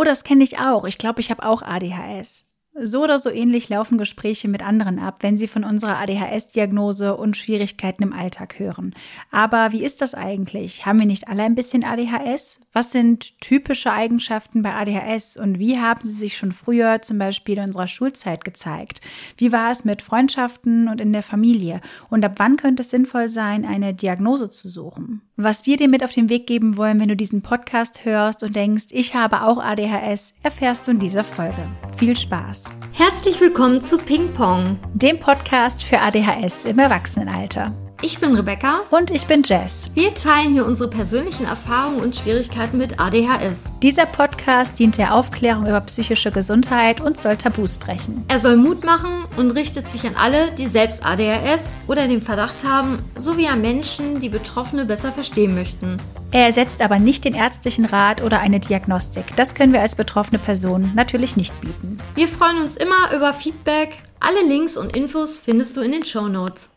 Oh, das kenne ich auch. Ich glaube, ich habe auch ADHS. So oder so ähnlich laufen Gespräche mit anderen ab, wenn sie von unserer ADHS-Diagnose und Schwierigkeiten im Alltag hören. Aber wie ist das eigentlich? Haben wir nicht alle ein bisschen ADHS? Was sind typische Eigenschaften bei ADHS und wie haben sie sich schon früher, zum Beispiel in unserer Schulzeit, gezeigt? Wie war es mit Freundschaften und in der Familie? Und ab wann könnte es sinnvoll sein, eine Diagnose zu suchen? Was wir dir mit auf den Weg geben wollen, wenn du diesen Podcast hörst und denkst, ich habe auch ADHS, erfährst du in dieser Folge. Viel Spaß! Herzlich willkommen zu Ping Pong, dem Podcast für ADHS im Erwachsenenalter. Ich bin Rebecca und ich bin Jess. Wir teilen hier unsere persönlichen Erfahrungen und Schwierigkeiten mit ADHS. Dieser Podcast dient der Aufklärung über psychische Gesundheit und soll Tabus brechen. Er soll Mut machen und richtet sich an alle, die selbst ADHS oder den Verdacht haben, sowie an Menschen, die Betroffene besser verstehen möchten. Er ersetzt aber nicht den ärztlichen Rat oder eine Diagnostik. Das können wir als betroffene Person natürlich nicht bieten. Wir freuen uns immer über Feedback. Alle Links und Infos findest du in den Shownotes.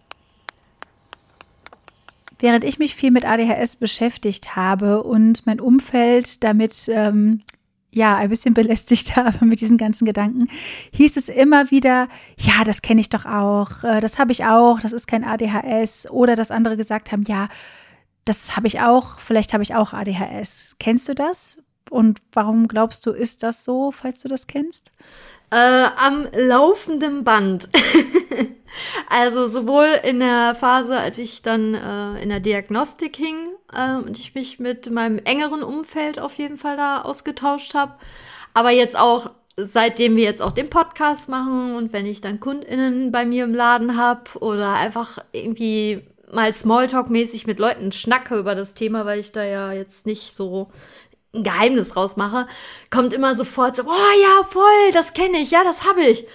Während ich mich viel mit ADHS beschäftigt habe und mein Umfeld damit ein bisschen belästigt habe mit diesen ganzen Gedanken, hieß es immer wieder, ja, das kenne ich doch auch, das habe ich auch, das ist kein ADHS. Oder dass andere gesagt haben, ja, das habe ich auch, vielleicht habe ich auch ADHS. Kennst du das? Und warum glaubst du, ist das so, falls du das kennst? Am laufenden Band. Also sowohl in der Phase, als ich dann in der Diagnostik hing und ich mich mit meinem engeren Umfeld auf jeden Fall da ausgetauscht habe, aber jetzt auch, seitdem wir jetzt auch den Podcast machen und wenn ich dann KundInnen bei mir im Laden habe oder einfach irgendwie mal Smalltalk-mäßig mit Leuten schnacke über das Thema, weil ich da ja jetzt nicht so ein Geheimnis rausmache, kommt immer sofort so, oh ja, voll, das kenne ich, ja, das habe ich.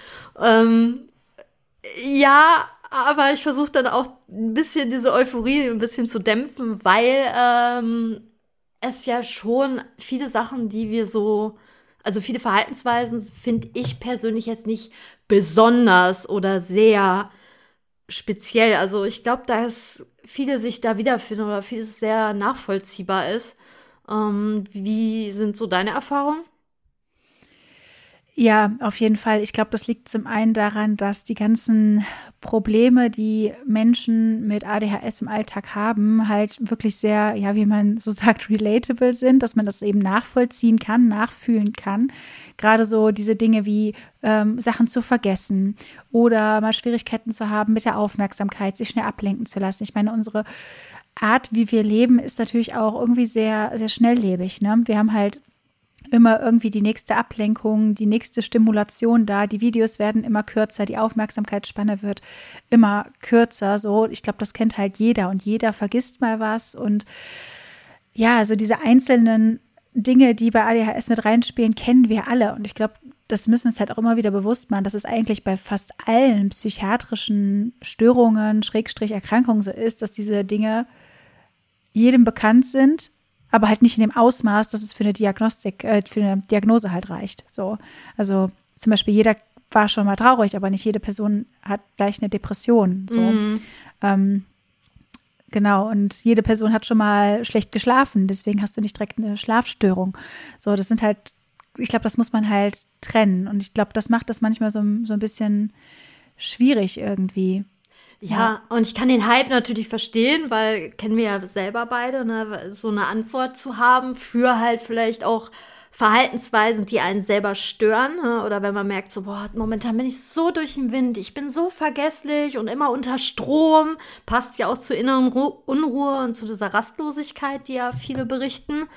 Ja, aber ich versuche dann auch ein bisschen diese Euphorie ein bisschen zu dämpfen, weil es ja schon viele Sachen, die wir so, also viele Verhaltensweisen finde ich persönlich jetzt nicht besonders oder sehr speziell. Also ich glaube, dass viele sich da wiederfinden oder vieles sehr nachvollziehbar ist. Wie sind so deine Erfahrungen? Ja, auf jeden Fall. Ich glaube, das liegt zum einen daran, dass die ganzen Probleme, die Menschen mit ADHS im Alltag haben, halt wirklich sehr, ja, wie man so sagt, relatable sind, dass man das eben nachvollziehen kann, nachfühlen kann. Gerade so diese Dinge wie Sachen zu vergessen oder mal Schwierigkeiten zu haben mit der Aufmerksamkeit, sich schnell ablenken zu lassen. Ich meine, unsere Art, wie wir leben, ist natürlich auch irgendwie sehr, sehr schnelllebig, ne? Wir haben halt immer irgendwie die nächste Ablenkung, die nächste Stimulation da. Die Videos werden immer kürzer, die Aufmerksamkeitsspanne wird immer kürzer. So, ich glaube, das kennt halt jeder und jeder vergisst mal was. Und ja, so diese einzelnen Dinge, die bei ADHS mit reinspielen, kennen wir alle. Und ich glaube, das müssen wir uns halt auch immer wieder bewusst machen, dass es eigentlich bei fast allen psychiatrischen Störungen, / Erkrankungen so ist, dass diese Dinge jedem bekannt sind, aber halt nicht in dem Ausmaß, dass es für eine Diagnose halt reicht. So, also zum Beispiel jeder war schon mal traurig, aber nicht jede Person hat gleich eine Depression. So, genau. Und jede Person hat schon mal schlecht geschlafen, deswegen hast du nicht direkt eine Schlafstörung. So, das sind halt, ich glaube, das muss man halt trennen. Und ich glaube, das macht das manchmal so ein bisschen schwierig irgendwie. Ja, und ich kann den Hype natürlich verstehen, weil kennen wir ja selber beide, ne, so eine Antwort zu haben für halt vielleicht auch Verhaltensweisen, die einen selber stören, ne, oder wenn man merkt so, boah, momentan bin ich so durch den Wind, ich bin so vergesslich und immer unter Strom, passt ja auch zur inneren Unruhe und zu dieser Rastlosigkeit, die ja viele berichten.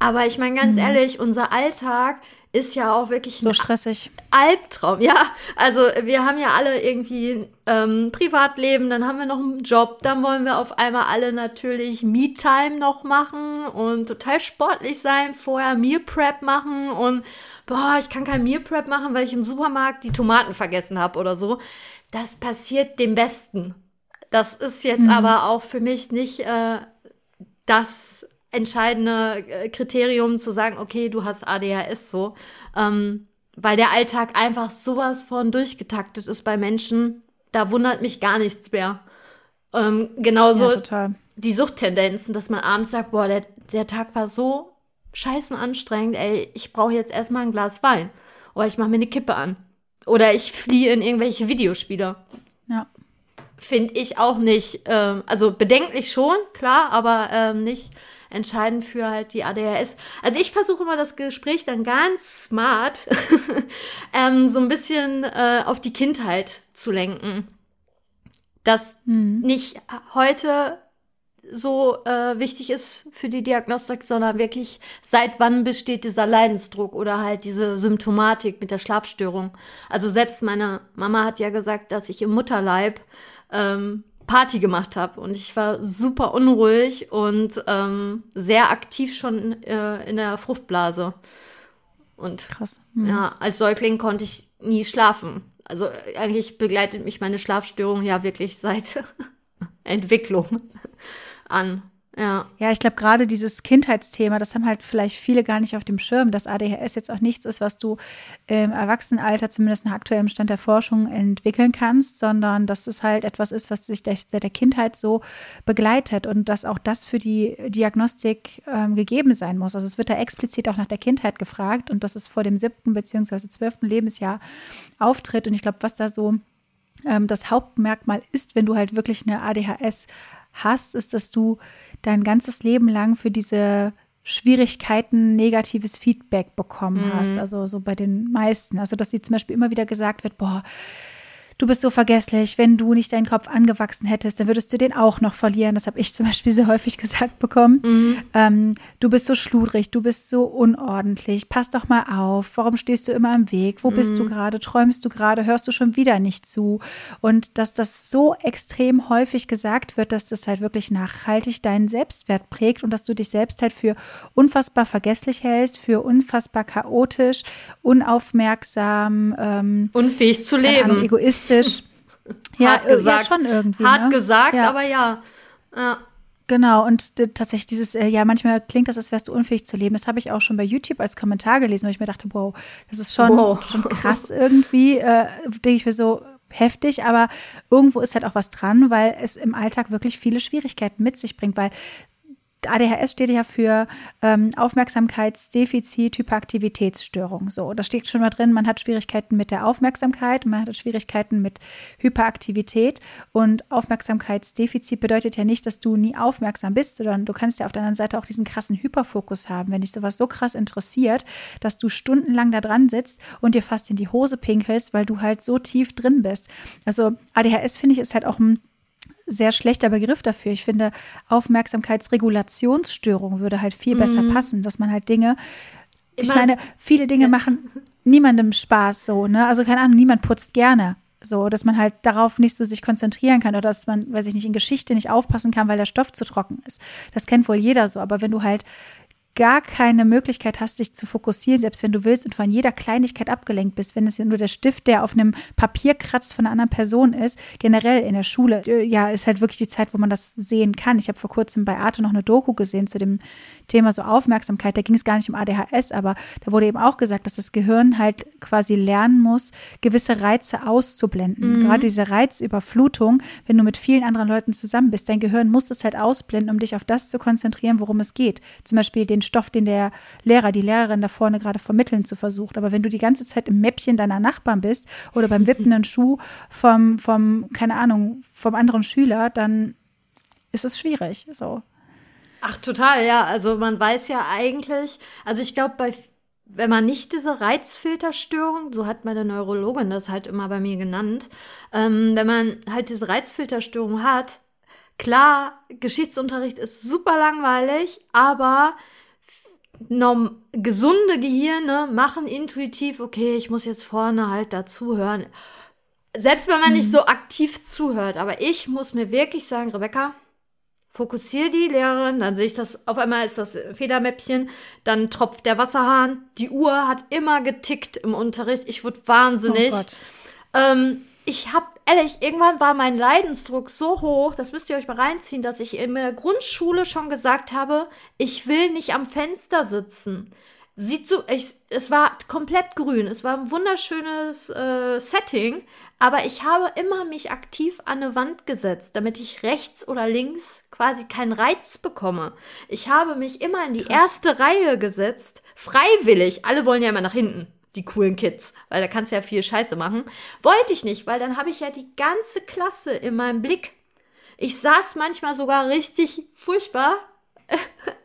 Aber ich meine, ganz ehrlich, unser Alltag ist ja auch wirklich so stressig. Albtraum, ja. Also wir haben ja alle irgendwie Privatleben, dann haben wir noch einen Job, dann wollen wir auf einmal alle natürlich Me-Time noch machen und total sportlich sein, vorher Meal Prep machen und boah, ich kann kein Meal Prep machen, weil ich im Supermarkt die Tomaten vergessen habe oder so. Das passiert dem Besten. Das ist jetzt aber auch für mich nicht das entscheidende Kriterium zu sagen, okay, du hast ADHS so, weil der Alltag einfach sowas von durchgetaktet ist bei Menschen, da wundert mich gar nichts mehr. Genauso ja, die Suchttendenzen, dass man abends sagt, boah, der Tag war so scheißen anstrengend, ey, ich brauche jetzt erstmal ein Glas Wein. Oder ich mache mir eine Kippe an. Oder ich fliehe in irgendwelche Videospiele. Ja. Finde ich auch nicht, also bedenklich schon, klar, aber nicht entscheidend für halt die ADHS. Also ich versuche immer das Gespräch dann ganz smart so ein bisschen auf die Kindheit zu lenken. Dass nicht heute so wichtig ist für die Diagnostik, sondern wirklich, seit wann besteht dieser Leidensdruck oder halt diese Symptomatik mit der Schlafstörung. Also selbst meine Mama hat ja gesagt, dass ich im Mutterleib Party gemacht habe und ich war super unruhig und sehr aktiv schon in der Fruchtblase. Und krass. Ja, als Säugling konnte ich nie schlafen. Also eigentlich begleitet mich meine Schlafstörung ja wirklich seit Entwicklung an. Ja, ja, ich glaube, gerade dieses Kindheitsthema, das haben halt vielleicht viele gar nicht auf dem Schirm, dass ADHS jetzt auch nichts ist, was du im Erwachsenenalter, zumindest nach aktuellem Stand der Forschung, entwickeln kannst, sondern dass es halt etwas ist, was sich seit der Kindheit so begleitet und dass auch das für die Diagnostik gegeben sein muss. Also es wird da explizit auch nach der Kindheit gefragt und dass es vor dem 7. bzw. 12. Lebensjahr auftritt. Und ich glaube, was da so das Hauptmerkmal ist, wenn du halt wirklich eine ADHS hast, ist, dass du dein ganzes Leben lang für diese Schwierigkeiten negatives Feedback bekommen hast, also so bei den meisten. Also, dass sie zum Beispiel immer wieder gesagt wird, boah, du bist so vergesslich, wenn du nicht deinen Kopf angewachsen hättest, dann würdest du den auch noch verlieren. Das habe ich zum Beispiel sehr häufig gesagt bekommen. Du bist so schludrig, du bist so unordentlich, pass doch mal auf, warum stehst du immer im Weg, wo bist du gerade, träumst du gerade, hörst du schon wieder nicht zu. Und dass das so extrem häufig gesagt wird, dass das halt wirklich nachhaltig deinen Selbstwert prägt und dass du dich selbst halt für unfassbar vergesslich hältst, für unfassbar chaotisch, unaufmerksam, unfähig zu leben, egoistisch. Ja, hart gesagt. Ja, schon irgendwie. Hart, ne? Gesagt, ja. Aber ja. Ja. Genau, und tatsächlich dieses, ja, manchmal klingt das, als wärst du unfähig zu leben. Das habe ich auch schon bei YouTube als Kommentar gelesen, wo ich mir dachte, wow, das ist schon krass irgendwie. Denke ich mir so, heftig, aber irgendwo ist halt auch was dran, weil es im Alltag wirklich viele Schwierigkeiten mit sich bringt, weil ADHS steht ja für Aufmerksamkeitsdefizit, Hyperaktivitätsstörung. So, da steht schon mal drin, man hat Schwierigkeiten mit der Aufmerksamkeit und man hat Schwierigkeiten mit Hyperaktivität. Und Aufmerksamkeitsdefizit bedeutet ja nicht, dass du nie aufmerksam bist, sondern du kannst ja auf der anderen Seite auch diesen krassen Hyperfokus haben, wenn dich sowas so krass interessiert, dass du stundenlang da dran sitzt und dir fast in die Hose pinkelst, weil du halt so tief drin bist. Also ADHS, finde ich, ist halt auch ein sehr schlechter Begriff dafür. Ich finde, Aufmerksamkeitsregulationsstörung würde halt viel besser passen, dass man halt Dinge, ich meine, viele Dinge machen niemandem Spaß so, ne? Also keine Ahnung, niemand putzt gerne. So, dass man halt darauf nicht so sich konzentrieren kann oder dass man, weiß ich nicht, in Geschichte nicht aufpassen kann, weil der Stoff zu trocken ist. Das kennt wohl jeder so, aber wenn du halt gar keine Möglichkeit hast, dich zu fokussieren, selbst wenn du willst und von jeder Kleinigkeit abgelenkt bist, wenn es nur der Stift, der auf einem Papier kratzt, von einer anderen Person ist, generell in der Schule, ja, ist halt wirklich die Zeit, wo man das sehen kann. Ich habe vor kurzem bei Arte noch eine Doku gesehen zu dem Thema so Aufmerksamkeit, da ging es gar nicht um ADHS, aber da wurde eben auch gesagt, dass das Gehirn halt quasi lernen muss, gewisse Reize auszublenden. Gerade diese Reizüberflutung, wenn du mit vielen anderen Leuten zusammen bist, dein Gehirn muss das halt ausblenden, um dich auf das zu konzentrieren, worum es geht. Zum Beispiel den Stoff, den der Lehrer, die Lehrerin da vorne gerade vermitteln zu versucht. Aber wenn du die ganze Zeit im Mäppchen deiner Nachbarn bist oder beim wippenden Schuh vom anderen Schüler, dann ist es schwierig. So. Ach, total, ja. Also man weiß ja eigentlich, also ich glaube, wenn man nicht diese Reizfilterstörung, so hat meine Neurologin das halt immer bei mir genannt, wenn man halt diese Reizfilterstörung hat, klar, Geschichtsunterricht ist super langweilig, aber gesunde Gehirne machen intuitiv, okay, ich muss jetzt vorne halt dazuhören. Selbst wenn man nicht so aktiv zuhört. Aber ich muss mir wirklich sagen, Rebecca, fokussiere die Lehrerin, dann sehe ich das, auf einmal ist das Federmäppchen, dann tropft der Wasserhahn, die Uhr hat immer getickt im Unterricht, ich wurde wahnsinnig. Oh Gott. Ich habe, ehrlich, irgendwann war mein Leidensdruck so hoch, das müsst ihr euch mal reinziehen, dass ich in der Grundschule schon gesagt habe, ich will nicht am Fenster sitzen. sieht so, es war komplett grün, es war ein wunderschönes Setting, aber ich habe immer mich aktiv an eine Wand gesetzt, damit ich rechts oder links quasi keinen Reiz bekomme. Ich habe mich immer in die erste Reihe gesetzt, freiwillig. Alle wollen ja immer nach hinten, die coolen Kids, weil da kannst du ja viel Scheiße machen. Wollte ich nicht, weil dann habe ich ja die ganze Klasse in meinem Blick. Ich saß manchmal sogar richtig furchtbar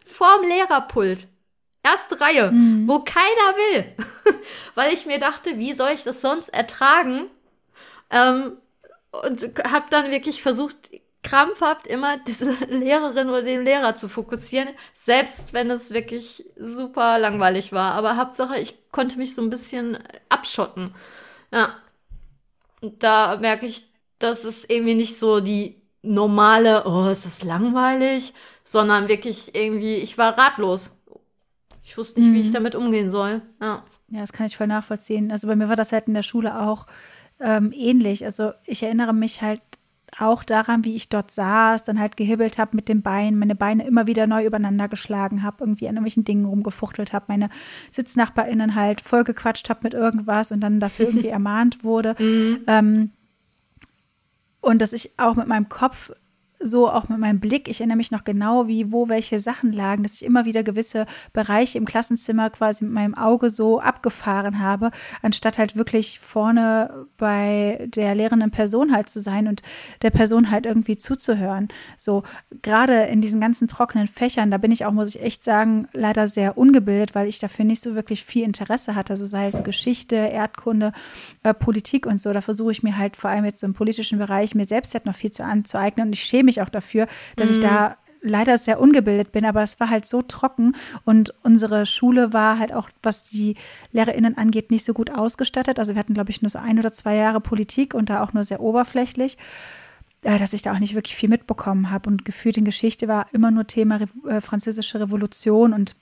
vorm Lehrerpult. Erste Reihe, wo keiner will, weil ich mir dachte, wie soll ich das sonst ertragen? Und habe dann wirklich versucht, krampfhaft immer diese Lehrerin oder den Lehrer zu fokussieren, selbst wenn es wirklich super langweilig war. Aber Hauptsache, ich konnte mich so ein bisschen abschotten. Ja, und da merke ich, dass es irgendwie nicht so die normale, oh, ist das langweilig, sondern wirklich irgendwie, ich war ratlos. Ich wusste nicht, wie ich damit umgehen soll. Ja, das kann ich voll nachvollziehen. Also bei mir war das halt in der Schule auch ähnlich. Also ich erinnere mich halt auch daran, wie ich dort saß, dann halt gehibbelt habe mit den Beinen, meine Beine immer wieder neu übereinander geschlagen habe, irgendwie an irgendwelchen Dingen rumgefuchtelt habe, meine SitznachbarInnen halt voll gequatscht habe mit irgendwas und dann dafür irgendwie ermahnt wurde. Und dass ich auch mit meinem Kopf so auch mit meinem Blick, ich erinnere mich noch genau, wie wo welche Sachen lagen, dass ich immer wieder gewisse Bereiche im Klassenzimmer quasi mit meinem Auge so abgefahren habe, anstatt halt wirklich vorne bei der lehrenden Person halt zu sein und der Person halt irgendwie zuzuhören. So, gerade in diesen ganzen trockenen Fächern, da bin ich auch, muss ich echt sagen, leider sehr ungebildet, weil ich dafür nicht so wirklich viel Interesse hatte, so sei es Geschichte, Erdkunde, Politik und so. Da versuche ich mir halt vor allem jetzt so im politischen Bereich mir selbst halt noch viel zu anzueignen und ich schäme mich auch dafür, dass ich da leider sehr ungebildet bin, aber es war halt so trocken und unsere Schule war halt auch, was die LehrerInnen angeht, nicht so gut ausgestattet. Also wir hatten, glaube ich, nur so 1 oder 2 Jahre Politik und da auch nur sehr oberflächlich, dass ich da auch nicht wirklich viel mitbekommen habe und gefühlt in Geschichte war immer nur Thema französische Revolution und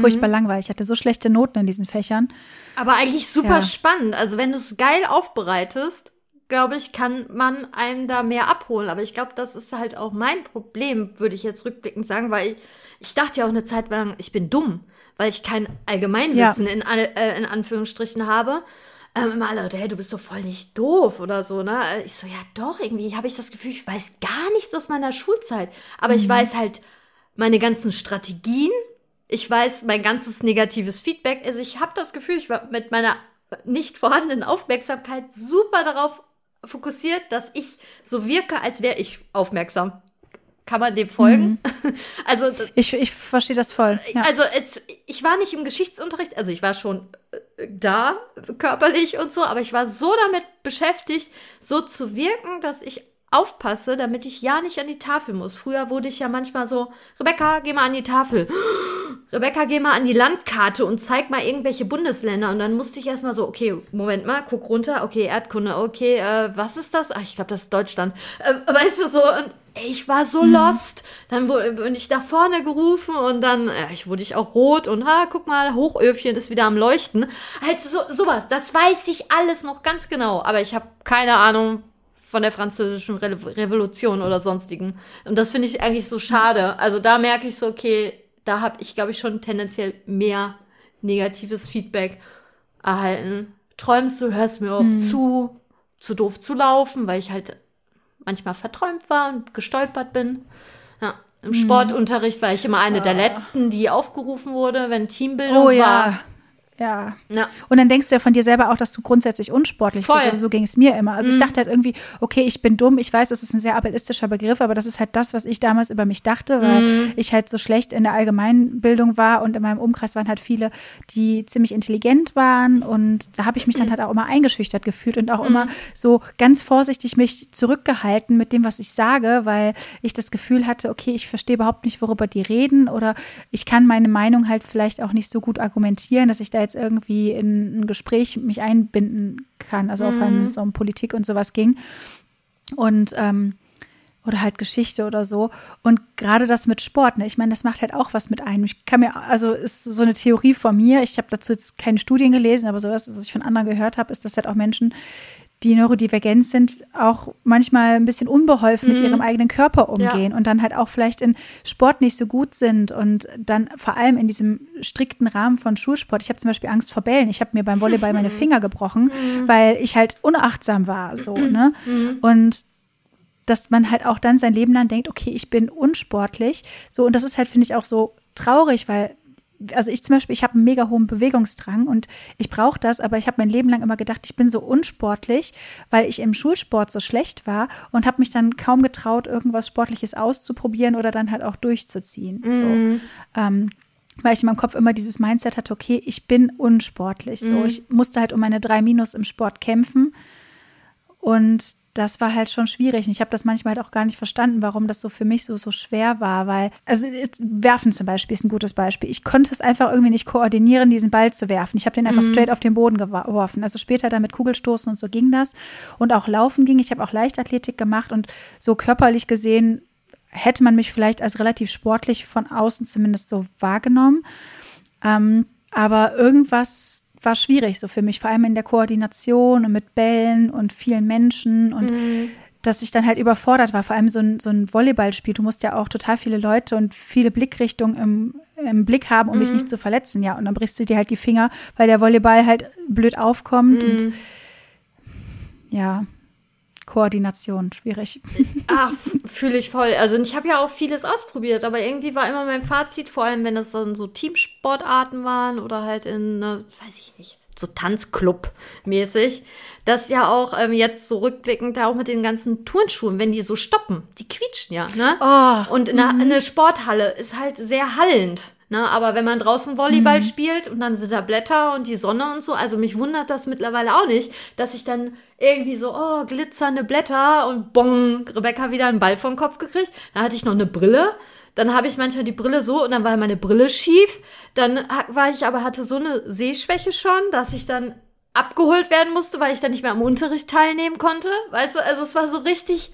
furchtbar langweilig. Ich hatte so schlechte Noten in diesen Fächern. Aber eigentlich super spannend. Also wenn du es geil aufbereitest, glaube ich, kann man einem da mehr abholen. Aber ich glaube, das ist halt auch mein Problem, würde ich jetzt rückblickend sagen, weil ich dachte ja auch eine Zeit lang, ich bin dumm, weil ich kein Allgemeinwissen in Anführungsstrichen habe. Immer alle, hey, du bist doch voll nicht doof oder so, ne? Ich so, ja doch, irgendwie habe ich das Gefühl, ich weiß gar nichts aus meiner Schulzeit. Aber ich weiß halt meine ganzen Strategien, ich weiß mein ganzes negatives Feedback. Also ich habe das Gefühl, ich war mit meiner nicht vorhandenen Aufmerksamkeit super darauf fokussiert, dass ich so wirke, als wäre ich aufmerksam. Kann man dem folgen? Also ich verstehe das voll. Ja. Also ich war nicht im Geschichtsunterricht, also ich war schon da, körperlich und so, aber ich war so damit beschäftigt, so zu wirken, dass ich aufpasse, damit ich ja nicht an die Tafel muss. Früher wurde ich ja manchmal so, Rebecca, geh mal an die Tafel. Rebecca, geh mal an die Landkarte und zeig mal irgendwelche Bundesländer. Und dann musste ich erstmal so, okay, Moment mal, guck runter. Okay, Erdkunde, okay, was ist das? Ach, ich glaube, das ist Deutschland. Weißt du, so, und ich war so lost. Dann bin ich nach vorne gerufen und dann wurde ich auch rot. Und guck mal, Hochöfchen ist wieder am Leuchten. Also sowas, das weiß ich alles noch ganz genau. Aber ich habe keine Ahnung von der französischen Revolution oder sonstigen. Und das finde ich eigentlich so schade. Also da merke ich so, okay, da habe ich, glaube ich, schon tendenziell mehr negatives Feedback erhalten. Träumst du, hörst mir überhaupt zu doof zu laufen, weil ich halt manchmal verträumt war und gestolpert bin. Ja, im Sportunterricht war ich immer eine der Letzten, die aufgerufen wurde, wenn Teambildung war. Ja. Und dann denkst du ja von dir selber auch, dass du grundsätzlich unsportlich bist. Also so ging es mir immer. Also ich dachte halt irgendwie, okay, ich bin dumm. Ich weiß, das ist ein sehr ableistischer Begriff, aber das ist halt das, was ich damals über mich dachte, weil ich halt so schlecht in der Allgemeinbildung war und in meinem Umkreis waren halt viele, die ziemlich intelligent waren und da habe ich mich dann halt auch immer eingeschüchtert gefühlt und auch immer so ganz vorsichtig mich zurückgehalten mit dem, was ich sage, weil ich das Gefühl hatte, okay, ich verstehe überhaupt nicht, worüber die reden oder ich kann meine Meinung halt vielleicht auch nicht so gut argumentieren, dass ich da jetzt irgendwie in ein Gespräch mich einbinden kann, also auf allem so um Politik und sowas ging und oder halt Geschichte oder so und gerade das mit Sport, ne? Ich meine, das macht halt auch was mit einem. Ich kann mir, also ist so eine Theorie von mir, ich habe dazu jetzt keine Studien gelesen, aber sowas, was ich von anderen gehört habe, ist, dass halt auch Menschen, die neurodivergent sind, auch manchmal ein bisschen unbeholfen mit ihrem eigenen Körper umgehen und dann halt auch vielleicht in Sport nicht so gut sind und dann vor allem in diesem strikten Rahmen von Schulsport. Ich habe zum Beispiel Angst vor Bällen. Ich habe mir beim Volleyball meine Finger gebrochen, weil ich halt unachtsam war, so, ne? Und dass man halt auch dann sein Leben lang denkt, okay, ich bin unsportlich. So, und das ist halt, finde ich, auch so traurig, weil, also ich zum Beispiel, ich habe einen mega hohen Bewegungsdrang und ich brauche das, aber ich habe mein Leben lang immer gedacht, ich bin so unsportlich, weil ich im Schulsport so schlecht war und habe mich dann kaum getraut, irgendwas Sportliches auszuprobieren oder dann halt auch durchzuziehen. So. Weil ich in meinem Kopf immer dieses Mindset hatte, okay, ich bin unsportlich. So, ich musste halt um meine 3- im Sport kämpfen und das war halt schon schwierig und ich habe das manchmal halt auch gar nicht verstanden, warum das so für mich so schwer war, weil, also Werfen zum Beispiel ist ein gutes Beispiel. Ich konnte es einfach irgendwie nicht koordinieren, diesen Ball zu werfen. Ich habe den einfach straight auf den Boden geworfen. Also später dann mit Kugelstoßen und so ging das und auch Laufen ging. Ich habe auch Leichtathletik gemacht und so körperlich gesehen hätte man mich vielleicht als relativ sportlich von außen zumindest so wahrgenommen, aber irgendwas war schwierig so für mich, vor allem in der Koordination und mit Bällen und vielen Menschen und dass ich dann halt überfordert war, vor allem so ein Volleyballspiel, du musst ja auch total viele Leute und viele Blickrichtungen im Blick haben, um dich nicht zu verletzen, ja, und dann brichst du dir halt die Finger, weil der Volleyball halt blöd aufkommt und ja, Koordination, schwierig. Ach, fühle ich voll. Also ich habe ja auch vieles ausprobiert, aber irgendwie war immer mein Fazit, vor allem wenn das dann so Teamsportarten waren oder halt in, weiß ich nicht, so Tanzclub-mäßig, dass ja auch jetzt so rückblickend auch mit den ganzen Turnschuhen, wenn die so stoppen, die quietschen ja, ne? Oh, und eine Sporthalle ist halt sehr hallend. Na, aber wenn man draußen Volleyball spielt und dann sind da Blätter und die Sonne und so, also mich wundert das mittlerweile auch nicht, dass ich dann irgendwie so, oh, glitzernde Blätter und bong, Rebecca wieder einen Ball vom Kopf gekriegt. Dann hatte ich noch eine Brille, dann habe ich manchmal die Brille so und dann war meine Brille schief. Dann war ich aber, hatte so eine Sehschwäche schon, dass ich dann abgeholt werden musste, weil ich dann nicht mehr am Unterricht teilnehmen konnte. Weißt du, also es war so richtig,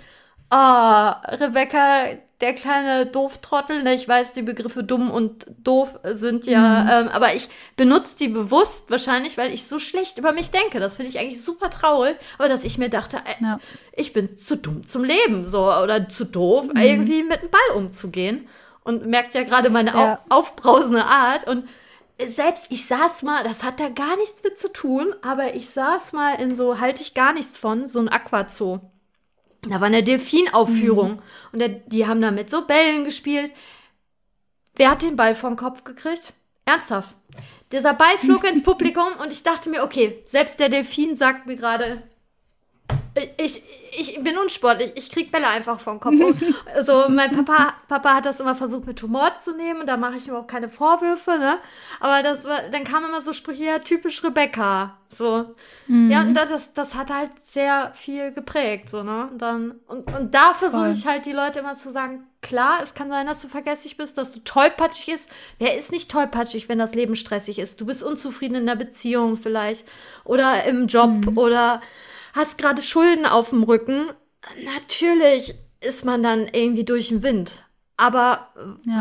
ah, oh, Rebecca, der kleine Dooftrottel, ne? Ich weiß, die Begriffe dumm und doof sind ja, aber ich benutze die bewusst wahrscheinlich, weil ich so schlecht über mich denke. Das finde ich eigentlich super traurig, aber dass ich mir dachte, ich bin zu dumm zum Leben, so, oder zu doof, irgendwie mit dem Ball umzugehen. Und merkt ja gerade meine aufbrausende Art. Und selbst ich saß mal, das hat da gar nichts mit zu tun, aber ich saß mal in so, halte ich gar nichts von, so ein Aquazoo. Da war eine Delfinaufführung und die haben da mit so Bällen gespielt. Wer hat den Ball vom Kopf gekriegt? Ernsthaft. Dieser Ball flog ins Publikum und ich dachte mir, okay, selbst der Delfin sagt mir gerade, ich bin unsportlich, ich krieg Bälle einfach vom Kopf. Also mein Papa hat das immer versucht mit Humor zu nehmen und da mache ich ihm auch keine Vorwürfe, ne? Aber das war, dann kamen immer so Sprüche, ja, typisch Rebecca, so. Ja, und das hat halt sehr viel geprägt, so, ne? Und dann, und da versuche ich halt die Leute immer zu sagen, klar, es kann sein, dass du vergesslich bist, dass du tollpatschig bist. Wer ist nicht tollpatschig, wenn das Leben stressig ist? Du bist unzufrieden in der Beziehung vielleicht oder im Job oder hast gerade Schulden auf dem Rücken, natürlich ist man dann irgendwie durch den Wind. Aber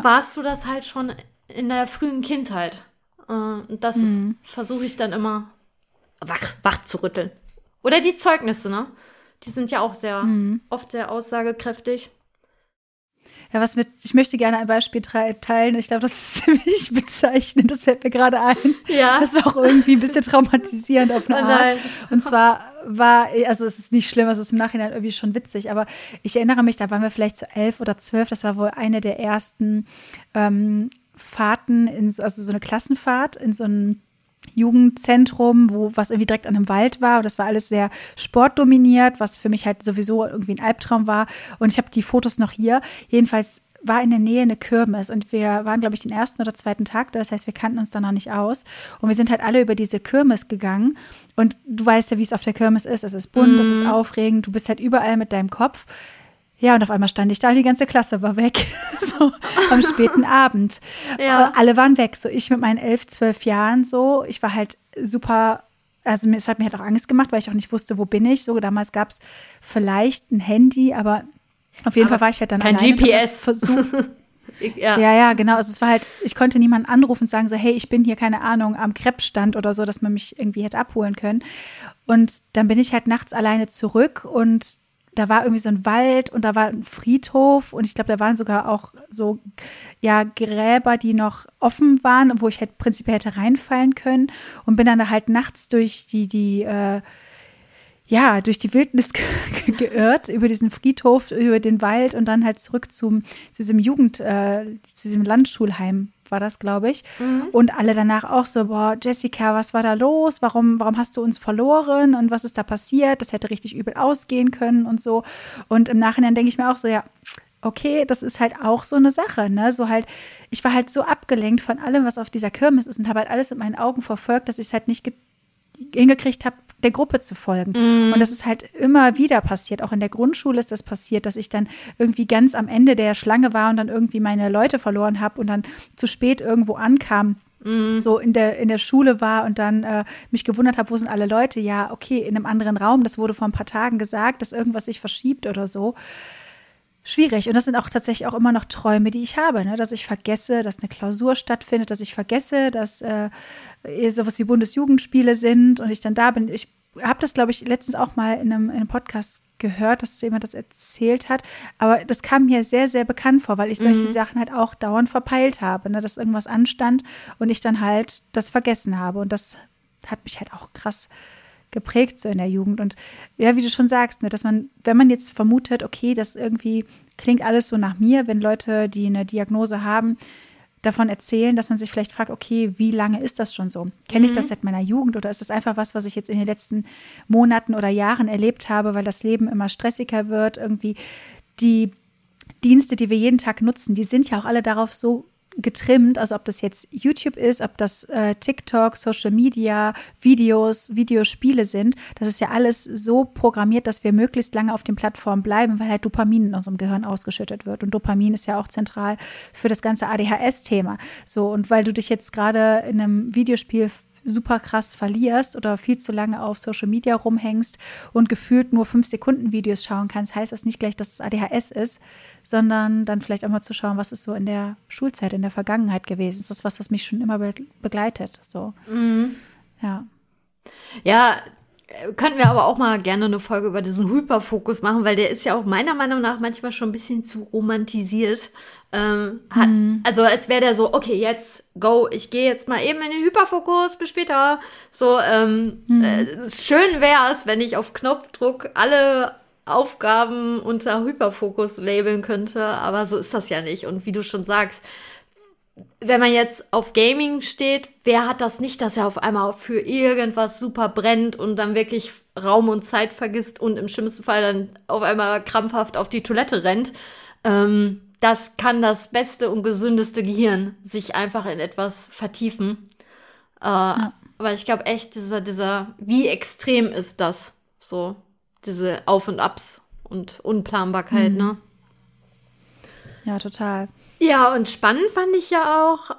warst du das halt schon in der frühen Kindheit? Und das versuche ich dann immer wach zu rütteln. Oder die Zeugnisse, ne? Die sind ja auch sehr oft sehr aussagekräftig. Ja, ich möchte gerne ein Beispiel teilen. Ich glaube, das ist ziemlich bezeichnend. Das fällt mir gerade ein. Ja. Das war auch irgendwie ein bisschen traumatisierend auf eine Art. Und zwar also es ist nicht schlimm, es ist im Nachhinein irgendwie schon witzig, aber ich erinnere mich, da waren wir vielleicht so 11 oder 12. Das war wohl eine der ersten Fahrten, also so eine Klassenfahrt in so einem Jugendzentrum, was irgendwie direkt an einem Wald war und das war alles sehr sportdominiert, was für mich halt sowieso irgendwie ein Albtraum war und ich habe die Fotos noch hier, jedenfalls war in der Nähe eine Kirmes und wir waren, glaube ich, den 1. oder 2. Tag da, das heißt, wir kannten uns da noch nicht aus und wir sind halt alle über diese Kirmes gegangen und du weißt ja, wie es auf der Kirmes ist, es ist bunt, es ist aufregend, du bist halt überall mit deinem Kopf. Ja, und auf einmal stand ich da und die ganze Klasse war weg, so am späten Abend. Ja. Alle waren weg, so ich mit meinen 11, 12 Jahren so. Ich war halt super, also es hat mir halt auch Angst gemacht, weil ich auch nicht wusste, wo bin ich. So damals gab es vielleicht ein Handy, aber auf jeden Fall war ich halt dann alleine. Kein GPS. Ja, genau. Also es war halt, ich konnte niemanden anrufen und sagen so, hey, ich bin hier, keine Ahnung, am Crepe-Stand oder so, dass man mich irgendwie hätte abholen können. Und dann bin ich halt nachts alleine zurück und da war irgendwie so ein Wald und da war ein Friedhof und ich glaube, da waren sogar auch so, ja, Gräber, die noch offen waren, wo ich halt prinzipiell hätte reinfallen können und bin dann da halt nachts durch die Wildnis geirrt, über diesen Friedhof, über den Wald und dann halt zurück zu diesem Landschulheim war das, glaube ich. Mhm. Und alle danach auch so, boah, Jessica, was war da los? Warum hast du uns verloren? Und was ist da passiert? Das hätte richtig übel ausgehen können und so. Und im Nachhinein denke ich mir auch so, ja, okay, das ist halt auch so eine Sache, ne? So halt, ich war halt so abgelenkt von allem, was auf dieser Kirmes ist und habe halt alles mit meinen Augen verfolgt, dass ich es halt nicht hingekriegt habe, der Gruppe zu folgen. Mm. Und das ist halt immer wieder passiert. Auch in der Grundschule ist das passiert, dass ich dann irgendwie ganz am Ende der Schlange war und dann irgendwie meine Leute verloren habe und dann zu spät irgendwo ankam, so in der Schule war und dann mich gewundert habe, wo sind alle Leute? Ja, okay, in einem anderen Raum. Das wurde vor ein paar Tagen gesagt, dass irgendwas sich verschiebt oder so. Schwierig. Und das sind auch tatsächlich auch immer noch Träume, die ich habe, ne? Dass ich vergesse, dass eine Klausur stattfindet, dass ich vergesse, dass sowas wie Bundesjugendspiele sind und ich dann da bin. Ich habe das, glaube ich, letztens auch mal in einem Podcast gehört, dass jemand das erzählt hat. Aber das kam mir sehr, sehr bekannt vor, weil ich solche Sachen halt auch dauernd verpeilt habe, ne? Dass irgendwas anstand und ich dann halt das vergessen habe. Und das hat mich halt auch krass geprägt so in der Jugend. Und ja, wie du schon sagst, ne, dass man, wenn man jetzt vermutet, okay, das irgendwie klingt alles so nach mir, wenn Leute, die eine Diagnose haben, davon erzählen, dass man sich vielleicht fragt, okay, wie lange ist das schon so? Kenne ich das seit meiner Jugend oder ist das einfach was ich jetzt in den letzten Monaten oder Jahren erlebt habe, weil das Leben immer stressiger wird, irgendwie die Dienste, die wir jeden Tag nutzen, die sind ja auch alle darauf so getrimmt, also ob das jetzt YouTube ist, ob das TikTok, Social Media, Videos, Videospiele sind, das ist ja alles so programmiert, dass wir möglichst lange auf den Plattformen bleiben, weil halt Dopamin in unserem Gehirn ausgeschüttet wird und Dopamin ist ja auch zentral für das ganze ADHS-Thema. So, und weil du dich jetzt gerade in einem Videospiel super krass verlierst oder viel zu lange auf Social Media rumhängst und gefühlt nur 5 Sekunden Videos schauen kannst, heißt das nicht gleich, dass es ADHS ist, sondern dann vielleicht auch mal zu schauen, was ist so in der Schulzeit, in der Vergangenheit gewesen. Ist das was mich schon immer begleitet? So. Mhm. Ja, könnten wir aber auch mal gerne eine Folge über diesen Hyperfokus machen, weil der ist ja auch meiner Meinung nach manchmal schon ein bisschen zu romantisiert. Also als wäre der so, okay, jetzt go, ich gehe jetzt mal eben in den Hyperfokus, bis später. So, schön wäre es, wenn ich auf Knopfdruck alle Aufgaben unter Hyperfokus labeln könnte, aber so ist das ja nicht. Und wie du schon sagst, wenn man jetzt auf Gaming steht, wer hat das nicht, dass er auf einmal für irgendwas super brennt und dann wirklich Raum und Zeit vergisst und im schlimmsten Fall dann auf einmal krampfhaft auf die Toilette rennt? Das kann das beste und gesündeste Gehirn sich einfach in etwas vertiefen. Ja. Aber ich glaube echt, dieser, wie extrem ist das? So, diese Auf und Abs und Unplanbarkeit, ne? Ja, total. Ja, und spannend fand ich ja auch,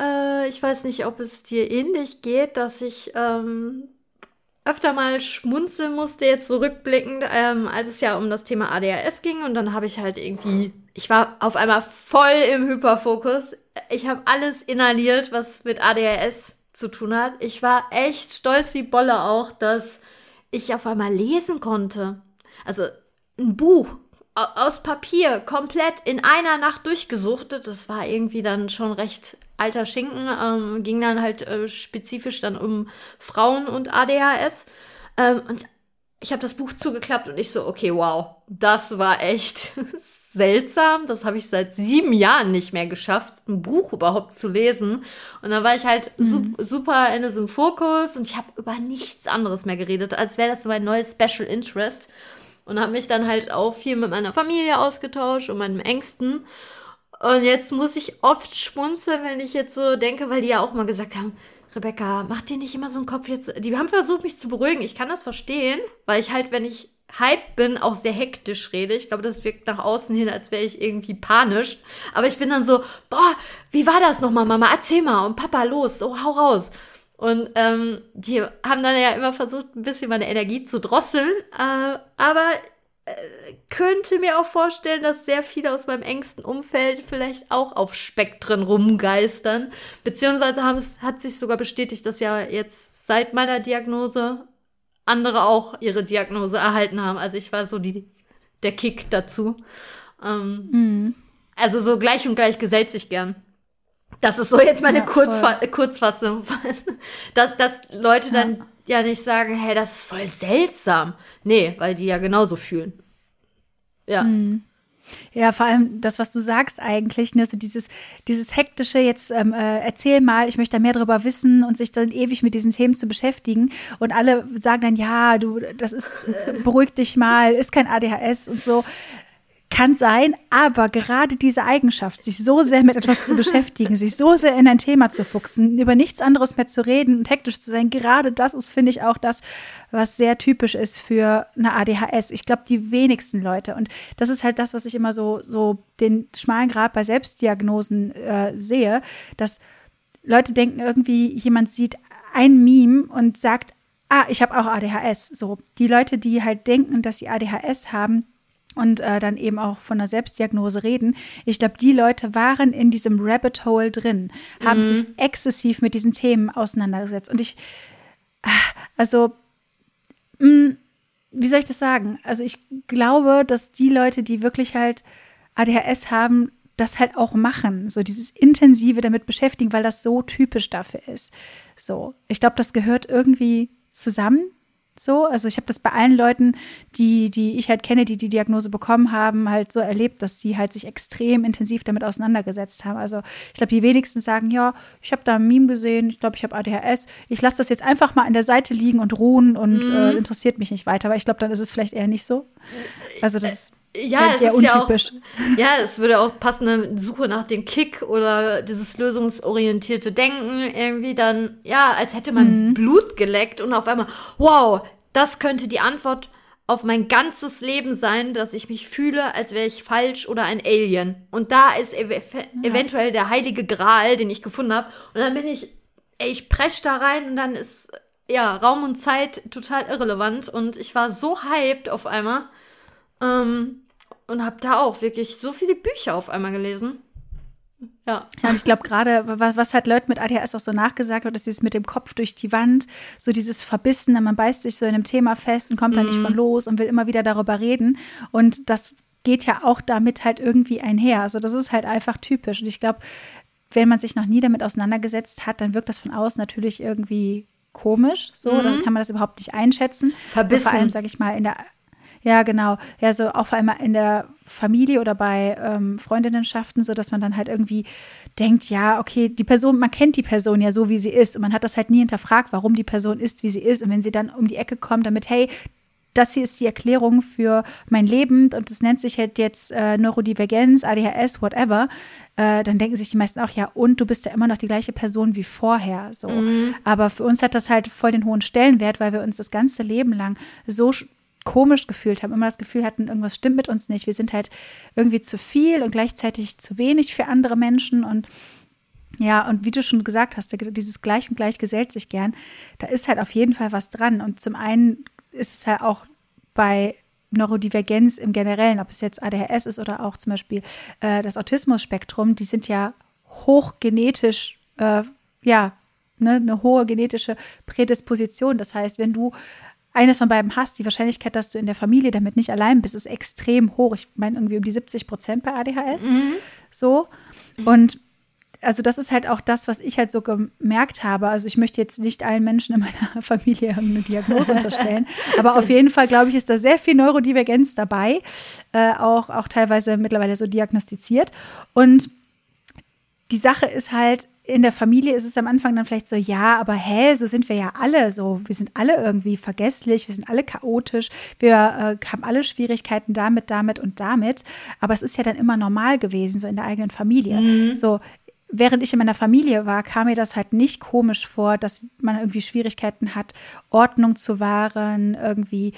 ich weiß nicht, ob es dir ähnlich geht, dass ich öfter mal schmunzeln musste, jetzt so rückblickend, als es ja um das Thema ADHS ging. Und dann habe ich halt irgendwie, ich war auf einmal voll im Hyperfokus. Ich habe alles inhaliert, was mit ADHS zu tun hat. Ich war echt stolz wie Bolle auch, dass ich auf einmal lesen konnte. Also ein Buch aus Papier, komplett in einer Nacht durchgesuchtet. Das war irgendwie dann schon recht alter Schinken. Ging dann halt spezifisch dann um Frauen und ADHS. Und ich habe das Buch zugeklappt und ich so, okay, wow, das war echt seltsam. Das habe ich seit 7 Jahren nicht mehr geschafft, ein Buch überhaupt zu lesen. Und dann war ich halt super in diesem Fokus und ich habe über nichts anderes mehr geredet, als wäre das so mein neues Special Interest. Und habe mich dann halt auch viel mit meiner Familie ausgetauscht und meinen Ängsten. Und jetzt muss ich oft schmunzeln, wenn ich jetzt so denke, weil die ja auch mal gesagt haben, Rebecca, mach dir nicht immer so einen Kopf jetzt. Die haben versucht, mich zu beruhigen. Ich kann das verstehen, weil ich halt, wenn ich hyped bin, auch sehr hektisch rede. Ich glaube, das wirkt nach außen hin, als wäre ich irgendwie panisch. Aber ich bin dann so, boah, wie war das nochmal, Mama? Erzähl mal. Und Papa, los, oh, hau raus. Und die haben dann ja immer versucht, ein bisschen meine Energie zu drosseln, aber könnte mir auch vorstellen, dass sehr viele aus meinem engsten Umfeld vielleicht auch auf Spektren rumgeistern. Beziehungsweise hat sich sogar bestätigt, dass ja jetzt seit meiner Diagnose andere auch ihre Diagnose erhalten haben. Also ich war so der Kick dazu. Also so gleich und gleich gesellt sich gern. Das ist so jetzt meine Kurzfassung. dass Leute dann ja nicht sagen, hey, das ist voll seltsam. Nee, weil die ja genauso fühlen. Ja. Mhm. Ja, vor allem das, was du sagst eigentlich, ne, so dieses hektische, jetzt erzähl mal, ich möchte da mehr drüber wissen und sich dann ewig mit diesen Themen zu beschäftigen und alle sagen dann, ja, du, das ist, beruhig dich mal, ist kein ADHS und so. Kann sein, aber gerade diese Eigenschaft, sich so sehr mit etwas zu beschäftigen, sich so sehr in ein Thema zu fuchsen, über nichts anderes mehr zu reden und hektisch zu sein, gerade das ist, finde ich, auch das, was sehr typisch ist für eine ADHS. Ich glaube, die wenigsten Leute. Und das ist halt das, was ich immer so den schmalen Grat bei Selbstdiagnosen sehe, dass Leute denken irgendwie, jemand sieht ein Meme und sagt, ah, ich habe auch ADHS. So, die Leute, die halt denken, dass sie ADHS haben, und dann eben auch von einer Selbstdiagnose reden. Ich glaube, die Leute waren in diesem Rabbit Hole drin, haben sich exzessiv mit diesen Themen auseinandergesetzt. Und wie soll ich das sagen? Also ich glaube, dass die Leute, die wirklich halt ADHS haben, das halt auch machen, so dieses intensive damit beschäftigen, weil das so typisch dafür ist. So, ich glaube, das gehört irgendwie zusammen. So, also ich habe das bei allen Leuten, die ich halt kenne, die die Diagnose bekommen haben, halt so erlebt, dass die halt sich extrem intensiv damit auseinandergesetzt haben. Also ich glaube, die wenigsten sagen, ja, ich habe da ein Meme gesehen, ich glaube, ich habe ADHS, ich lasse das jetzt einfach mal an der Seite liegen und ruhen und interessiert mich nicht weiter. Aber ich glaube, dann ist es vielleicht eher nicht so. Also das ist eher untypisch. Ja, es würde auch passende Suche nach dem Kick oder dieses lösungsorientierte Denken irgendwie dann, ja, als hätte man Blut geleckt und auf einmal, wow, das könnte die Antwort auf mein ganzes Leben sein, dass ich mich fühle, als wäre ich falsch oder ein Alien. Und da ist eventuell der heilige Gral, den ich gefunden habe. Und dann bin ich, ich presch da rein und dann ist, ja, Raum und Zeit total irrelevant. Und ich war so hyped auf einmal, und habe da auch wirklich so viele Bücher auf einmal gelesen. Ja, und ich glaube gerade, was halt Leuten mit ADHS auch so nachgesagt wird, ist dieses mit dem Kopf durch die Wand, so dieses Verbissen, man beißt sich so in einem Thema fest und kommt da nicht von los und will immer wieder darüber reden. Und das geht ja auch damit halt irgendwie einher. Also das ist halt einfach typisch. Und ich glaube, wenn man sich noch nie damit auseinandergesetzt hat, dann wirkt das von außen natürlich irgendwie komisch. So, dann kann man das überhaupt nicht einschätzen. Verbissen. So, vor allem, sage ich mal, ja, genau. Ja, so auch vor allem in der Familie oder bei Freundinnenschaften, so dass man dann halt irgendwie denkt, ja, okay, die Person, man kennt die Person ja so, wie sie ist. Und man hat das halt nie hinterfragt, warum die Person ist, wie sie ist. Und wenn sie dann um die Ecke kommt damit, hey, das hier ist die Erklärung für mein Leben und das nennt sich halt jetzt Neurodivergenz, ADHS, whatever, dann denken sich die meisten auch, ja, und du bist ja immer noch die gleiche Person wie vorher. So. Aber für uns hat das halt voll den hohen Stellenwert, weil wir uns das ganze Leben lang so komisch gefühlt haben, immer das Gefühl hatten, irgendwas stimmt mit uns nicht. Wir sind halt irgendwie zu viel und gleichzeitig zu wenig für andere Menschen. Und ja, und wie du schon gesagt hast, dieses Gleich und Gleich gesellt sich gern, da ist halt auf jeden Fall was dran. Und zum einen ist es halt auch bei Neurodivergenz im Generellen, ob es jetzt ADHS ist oder auch zum Beispiel das Autismus-Spektrum, die sind ja hochgenetisch, eine hohe genetische Prädisposition. Das heißt, wenn du eines von beiden hast, die Wahrscheinlichkeit, dass du in der Familie damit nicht allein bist, ist extrem hoch. Ich meine irgendwie um die 70% bei ADHS. So. Und also das ist halt auch das, was ich halt so gemerkt habe. Also ich möchte jetzt nicht allen Menschen in meiner Familie eine Diagnose unterstellen. Aber auf jeden Fall, glaube ich, ist da sehr viel Neurodivergenz dabei. Auch teilweise mittlerweile so diagnostiziert. Und die Sache ist halt, in der Familie ist es am Anfang dann vielleicht so, ja, aber so sind wir ja alle so. Wir sind alle irgendwie vergesslich, wir sind alle chaotisch, wir haben alle Schwierigkeiten damit und damit. Aber es ist ja dann immer normal gewesen, so in der eigenen Familie. So, während ich in meiner Familie war, kam mir das halt nicht komisch vor, dass man irgendwie Schwierigkeiten hat, Ordnung zu wahren, irgendwie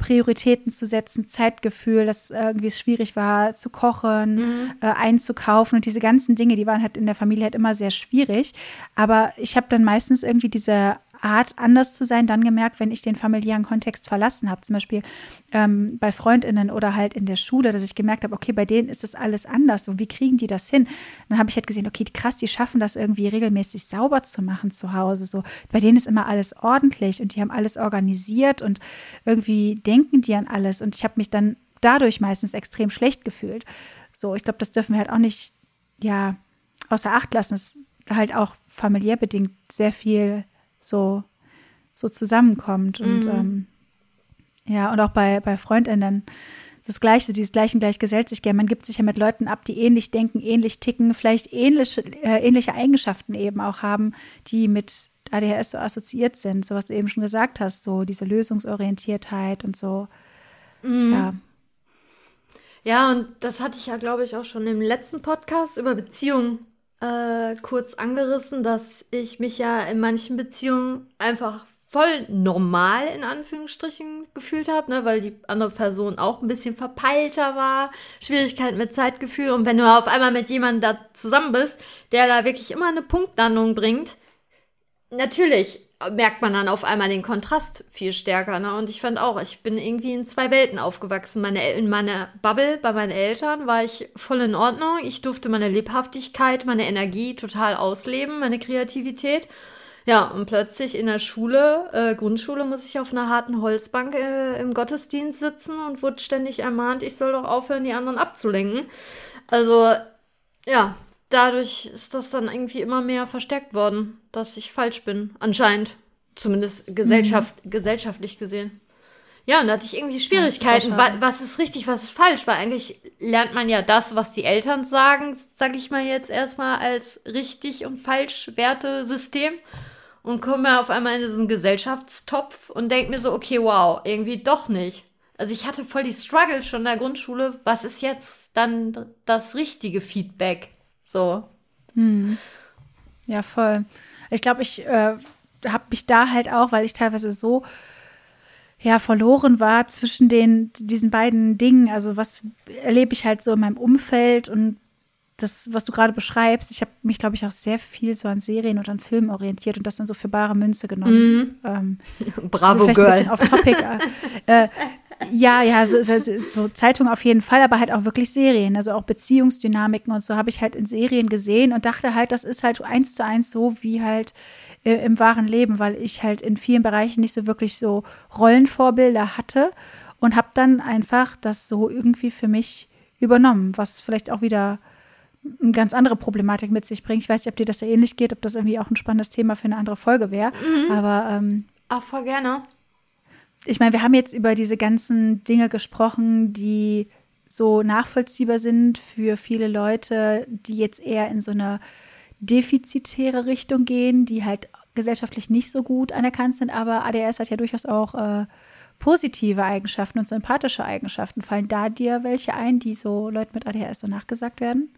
Prioritäten zu setzen, Zeitgefühl, dass irgendwie es schwierig war zu kochen, einzukaufen und diese ganzen Dinge, die waren halt in der Familie halt immer sehr schwierig. Aber ich habe dann meistens irgendwie diese Art, anders zu sein, dann gemerkt, wenn ich den familiären Kontext verlassen habe, zum Beispiel bei FreundInnen oder halt in der Schule, dass ich gemerkt habe, okay, bei denen ist das alles anders und wie kriegen die das hin? Dann habe ich halt gesehen, okay, krass, die schaffen das irgendwie regelmäßig sauber zu machen zu Hause, so, bei denen ist immer alles ordentlich und die haben alles organisiert und irgendwie denken die an alles und ich habe mich dann dadurch meistens extrem schlecht gefühlt. So, ich glaube, das dürfen wir halt auch nicht, ja, außer Acht lassen, dass halt auch familiär bedingt sehr viel so zusammenkommt. Und ja, und auch bei FreundInnen das Gleiche, dieses Gleich und Gleich gesellt sich gern. Man gibt sich ja mit Leuten ab, die ähnlich denken, ähnlich ticken, vielleicht ähnliche Eigenschaften eben auch haben, die mit ADHS so assoziiert sind, so was du eben schon gesagt hast, so diese Lösungsorientiertheit und so. Mhm. Ja. Ja, und das hatte ich ja, glaube ich, auch schon im letzten Podcast über Beziehungen kurz angerissen, dass ich mich ja in manchen Beziehungen einfach voll normal in Anführungsstrichen gefühlt habe, ne, weil die andere Person auch ein bisschen verpeilter war, Schwierigkeiten mit Zeitgefühl. Und wenn du auf einmal mit jemandem da zusammen bist, der da wirklich immer eine Punktlandung bringt, natürlich merkt man dann auf einmal den Kontrast viel stärker, ne? Und ich fand auch, ich bin irgendwie in zwei Welten aufgewachsen. In meiner Bubble bei meinen Eltern war ich voll in Ordnung. Ich durfte meine Lebhaftigkeit, meine Energie total ausleben, meine Kreativität. Ja, und plötzlich in der Schule, Grundschule, muss ich auf einer harten Holzbank im Gottesdienst sitzen und wurde ständig ermahnt, ich soll doch aufhören, die anderen abzulenken. Also, ja, dadurch ist das dann irgendwie immer mehr verstärkt worden, dass ich falsch bin, anscheinend, zumindest gesellschaftlich gesehen. Ja, und da hatte ich irgendwie Schwierigkeiten, was ist richtig, was ist falsch, weil eigentlich lernt man ja das, was die Eltern sagen, sag ich mal jetzt erstmal als richtig und falsch Wertesystem und komme auf einmal in diesen Gesellschaftstopf und denke mir so, okay, wow, irgendwie doch nicht. Also ich hatte voll die Struggle schon in der Grundschule, was ist jetzt dann das richtige Feedback? So. Ja, voll. Ich glaube, ich habe mich da halt auch, weil ich teilweise so verloren war zwischen diesen beiden Dingen. Also was erlebe ich halt so in meinem Umfeld und das, was du gerade beschreibst. Ich habe mich, glaube ich, auch sehr viel so an Serien und an Filmen orientiert und das dann so für bare Münze genommen. Bravo, Girl. Vielleicht ein bisschen off-topic. Ja, so Zeitungen auf jeden Fall, aber halt auch wirklich Serien, also auch Beziehungsdynamiken und so habe ich halt in Serien gesehen und dachte halt, das ist halt 1:1 so wie halt im wahren Leben, weil ich halt in vielen Bereichen nicht so wirklich so Rollenvorbilder hatte und habe dann einfach das so irgendwie für mich übernommen, was vielleicht auch wieder eine ganz andere Problematik mit sich bringt. Ich weiß nicht, ob dir das da ähnlich geht, ob das irgendwie auch ein spannendes Thema für eine andere Folge wäre, aber auch voll gerne. Ich meine, wir haben jetzt über diese ganzen Dinge gesprochen, die so nachvollziehbar sind für viele Leute, die jetzt eher in so eine defizitäre Richtung gehen, die halt gesellschaftlich nicht so gut anerkannt sind. Aber ADHS hat ja durchaus auch positive Eigenschaften und so empathische Eigenschaften. Fallen da dir welche ein, die so Leuten mit ADHS so nachgesagt werden?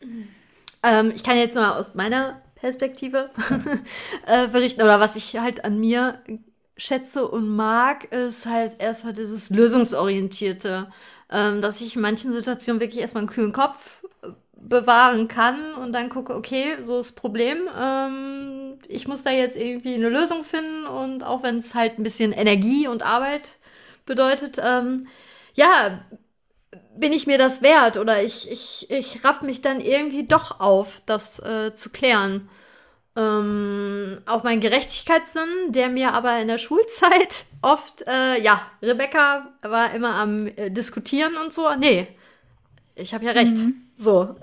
Ich kann jetzt nur aus meiner Perspektive berichten oder was ich halt an mir schätze und mag, ist halt erstmal dieses Lösungsorientierte, dass ich in manchen Situationen wirklich erstmal einen kühlen Kopf bewahren kann und dann gucke, okay, so ist das Problem, ich muss da jetzt irgendwie eine Lösung finden und auch wenn es halt ein bisschen Energie und Arbeit bedeutet, ja, bin ich mir das wert oder ich raff mich dann irgendwie doch auf, das zu klären. Auch mein Gerechtigkeitssinn, der mir aber in der Schulzeit oft, Rebecca war immer am Diskutieren und so. Nee, ich habe ja recht. So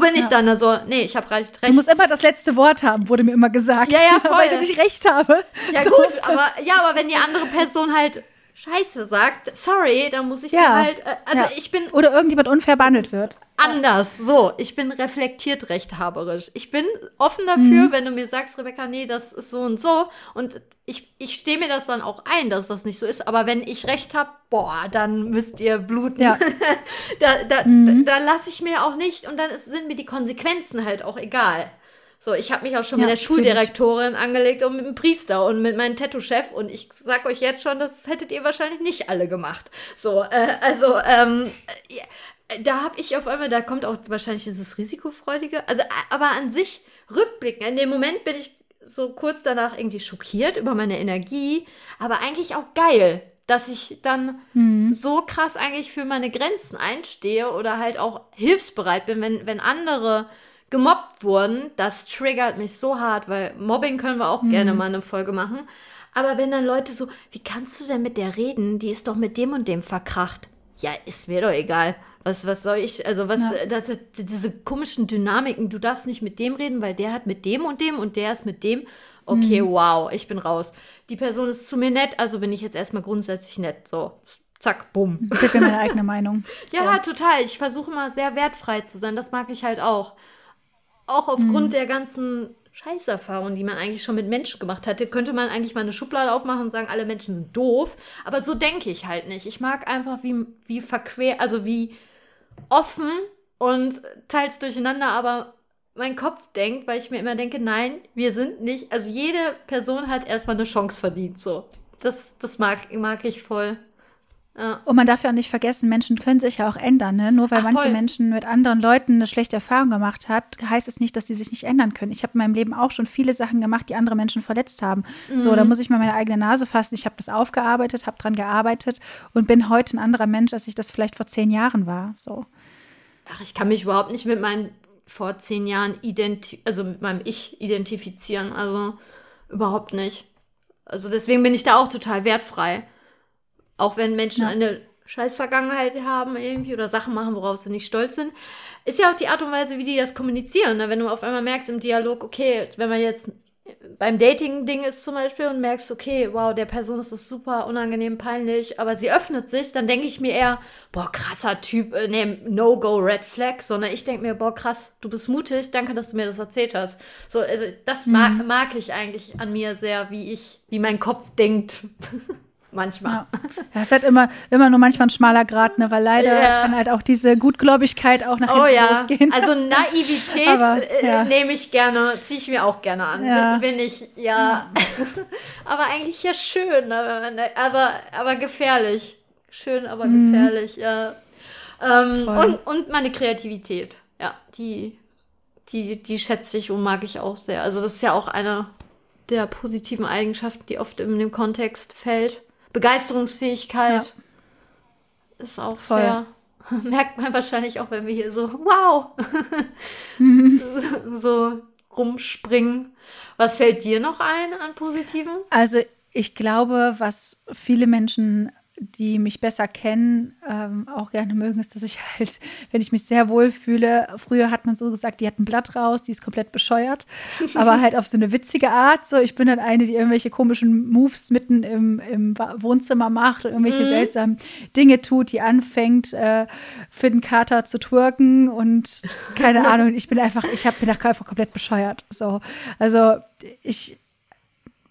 bin ich dann. Also, nee, ich habe recht. Du musst immer das letzte Wort haben, wurde mir immer gesagt. Ja, voll. Weil ich recht habe. Ja, so. Gut, aber wenn die andere Person halt Scheiße sagt, sorry, dann muss ich sie halt, ich bin... Oder irgendjemand unfair behandelt wird. Anders, ich bin reflektiert rechthaberisch. Ich bin offen dafür, wenn du mir sagst, Rebecca, nee, das ist so und so. Und ich stehe mir das dann auch ein, dass das nicht so ist. Aber wenn ich recht habe, dann müsst ihr bluten. Ja. Da lasse ich mir auch nicht. Und dann sind mir die Konsequenzen halt auch egal. So, ich habe mich auch schon mit der Schuldirektorin angelegt und mit dem Priester und mit meinem Tattoo-Chef und ich sag euch jetzt schon, das hättet ihr wahrscheinlich nicht alle gemacht. So, da habe ich auf einmal, da kommt auch wahrscheinlich dieses Risikofreudige, aber an sich rückblicken, in dem Moment bin ich so kurz danach irgendwie schockiert über meine Energie, aber eigentlich auch geil, dass ich dann so krass eigentlich für meine Grenzen einstehe oder halt auch hilfsbereit bin, wenn andere gemobbt wurden. Das triggert mich so hart, weil Mobbing können wir auch gerne mal eine Folge machen. Aber wenn dann Leute so, wie kannst du denn mit der reden? Die ist doch mit dem und dem verkracht. Ja, ist mir doch egal. Was soll ich, also was, ja. Diese komischen Dynamiken, du darfst nicht mit dem reden, weil der hat mit dem und dem und der ist mit dem. Okay, wow, ich bin raus. Die Person ist zu mir nett, also bin ich jetzt erstmal grundsätzlich nett. So, zack, bumm. Ich gebe mir meine eigene Meinung. Ja, so. Total. Ich versuche mal sehr wertfrei zu sein, das mag ich halt auch. Auch aufgrund der ganzen Scheißerfahrungen, die man eigentlich schon mit Menschen gemacht hatte, könnte man eigentlich mal eine Schublade aufmachen und sagen, alle Menschen sind doof. Aber so denke ich halt nicht. Ich mag einfach wie verquer, also wie offen und teils durcheinander, aber mein Kopf denkt, weil ich mir immer denke, nein, wir sind nicht, also jede Person hat erstmal eine Chance verdient, so. Das mag ich voll. Ja. Und man darf ja auch nicht vergessen, Menschen können sich ja auch ändern, ne? Nur weil manche Menschen mit anderen Leuten eine schlechte Erfahrung gemacht hat, heißt es nicht, dass die sich nicht ändern können. Ich habe in meinem Leben auch schon viele Sachen gemacht, die andere Menschen verletzt haben. So, da muss ich mal meine eigene Nase fassen. Ich habe das aufgearbeitet, habe dran gearbeitet und bin heute ein anderer Mensch, als ich das vielleicht vor 10 Jahren war. So. Ach, ich kann mich überhaupt nicht mit meinem vor 10 Jahren mit meinem Ich identifizieren. Also überhaupt nicht. Also deswegen bin ich da auch total wertfrei. Auch wenn Menschen eine scheiß Vergangenheit haben irgendwie oder Sachen machen, worauf sie nicht stolz sind, ist ja auch die Art und Weise, wie die das kommunizieren. Wenn du auf einmal merkst im Dialog, okay, wenn man jetzt beim Dating-Ding ist zum Beispiel und merkst, okay, wow, der Person ist das super unangenehm, peinlich, aber sie öffnet sich, dann denke ich mir eher, boah, krasser Typ, no-go, red flag, sondern ich denke mir, boah, krass, du bist mutig, danke, dass du mir das erzählt hast. So, also das mag ich eigentlich an mir sehr, wie mein Kopf denkt. Manchmal. Ja. Das ist halt immer nur manchmal ein schmaler Grat, ne? Weil leider kann halt auch diese Gutgläubigkeit auch nach hinten losgehen. Also Naivität nehme ich gerne, ziehe ich mir auch gerne an. Ja. Bin ich, aber eigentlich ja schön, aber gefährlich. Schön, aber gefährlich, ja. Und meine Kreativität, ja, die schätze ich und mag ich auch sehr. Also das ist ja auch eine der positiven Eigenschaften, die oft in dem Kontext fällt. Begeisterungsfähigkeit ist auch sehr, merkt man wahrscheinlich auch, wenn wir hier so, wow, so rumspringen. Was fällt dir noch ein an Positiven? Also ich glaube, was viele Menschen, die mich besser kennen, auch gerne mögen, ist, dass ich halt, wenn ich mich sehr wohl fühle, früher hat man so gesagt, die hat ein Blatt raus, die ist komplett bescheuert, aber halt auf so eine witzige Art. So, ich bin dann eine, die irgendwelche komischen Moves mitten im Wohnzimmer macht und irgendwelche seltsamen Dinge tut, die anfängt, für den Kater zu twerken und keine Ahnung, ich bin einfach komplett bescheuert. So, also ich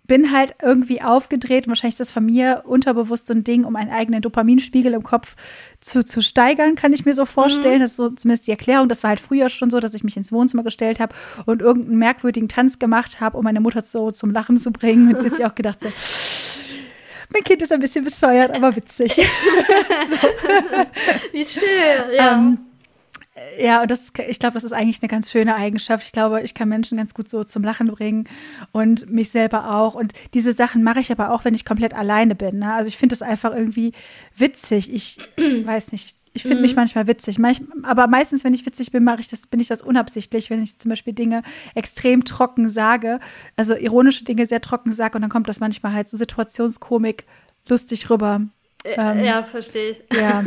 bin halt irgendwie aufgedreht. Wahrscheinlich ist das von mir unterbewusst so ein Ding, um einen eigenen Dopaminspiegel im Kopf zu steigern, kann ich mir so vorstellen. Das ist so zumindest die Erklärung. Das war halt früher schon so, dass ich mich ins Wohnzimmer gestellt habe und irgendeinen merkwürdigen Tanz gemacht habe, um meine Mutter zum Lachen zu bringen. Und sie hat sich auch gedacht so, mein Kind ist ein bisschen bescheuert, aber witzig. Wie schön, ja. Ja, und ich glaube, das ist eigentlich eine ganz schöne Eigenschaft. Ich glaube, ich kann Menschen ganz gut so zum Lachen bringen und mich selber auch. Und diese Sachen mache ich aber auch, wenn ich komplett alleine bin. Ne? Also ich finde das einfach irgendwie witzig. Ich weiß nicht, ich finde mich manchmal witzig. Aber meistens, wenn ich witzig bin, bin ich das unabsichtlich. Wenn ich zum Beispiel Dinge extrem trocken sage, also ironische Dinge sehr trocken sage, und dann kommt das manchmal halt so Situationskomik lustig rüber. Ja, verstehe ich. Ja.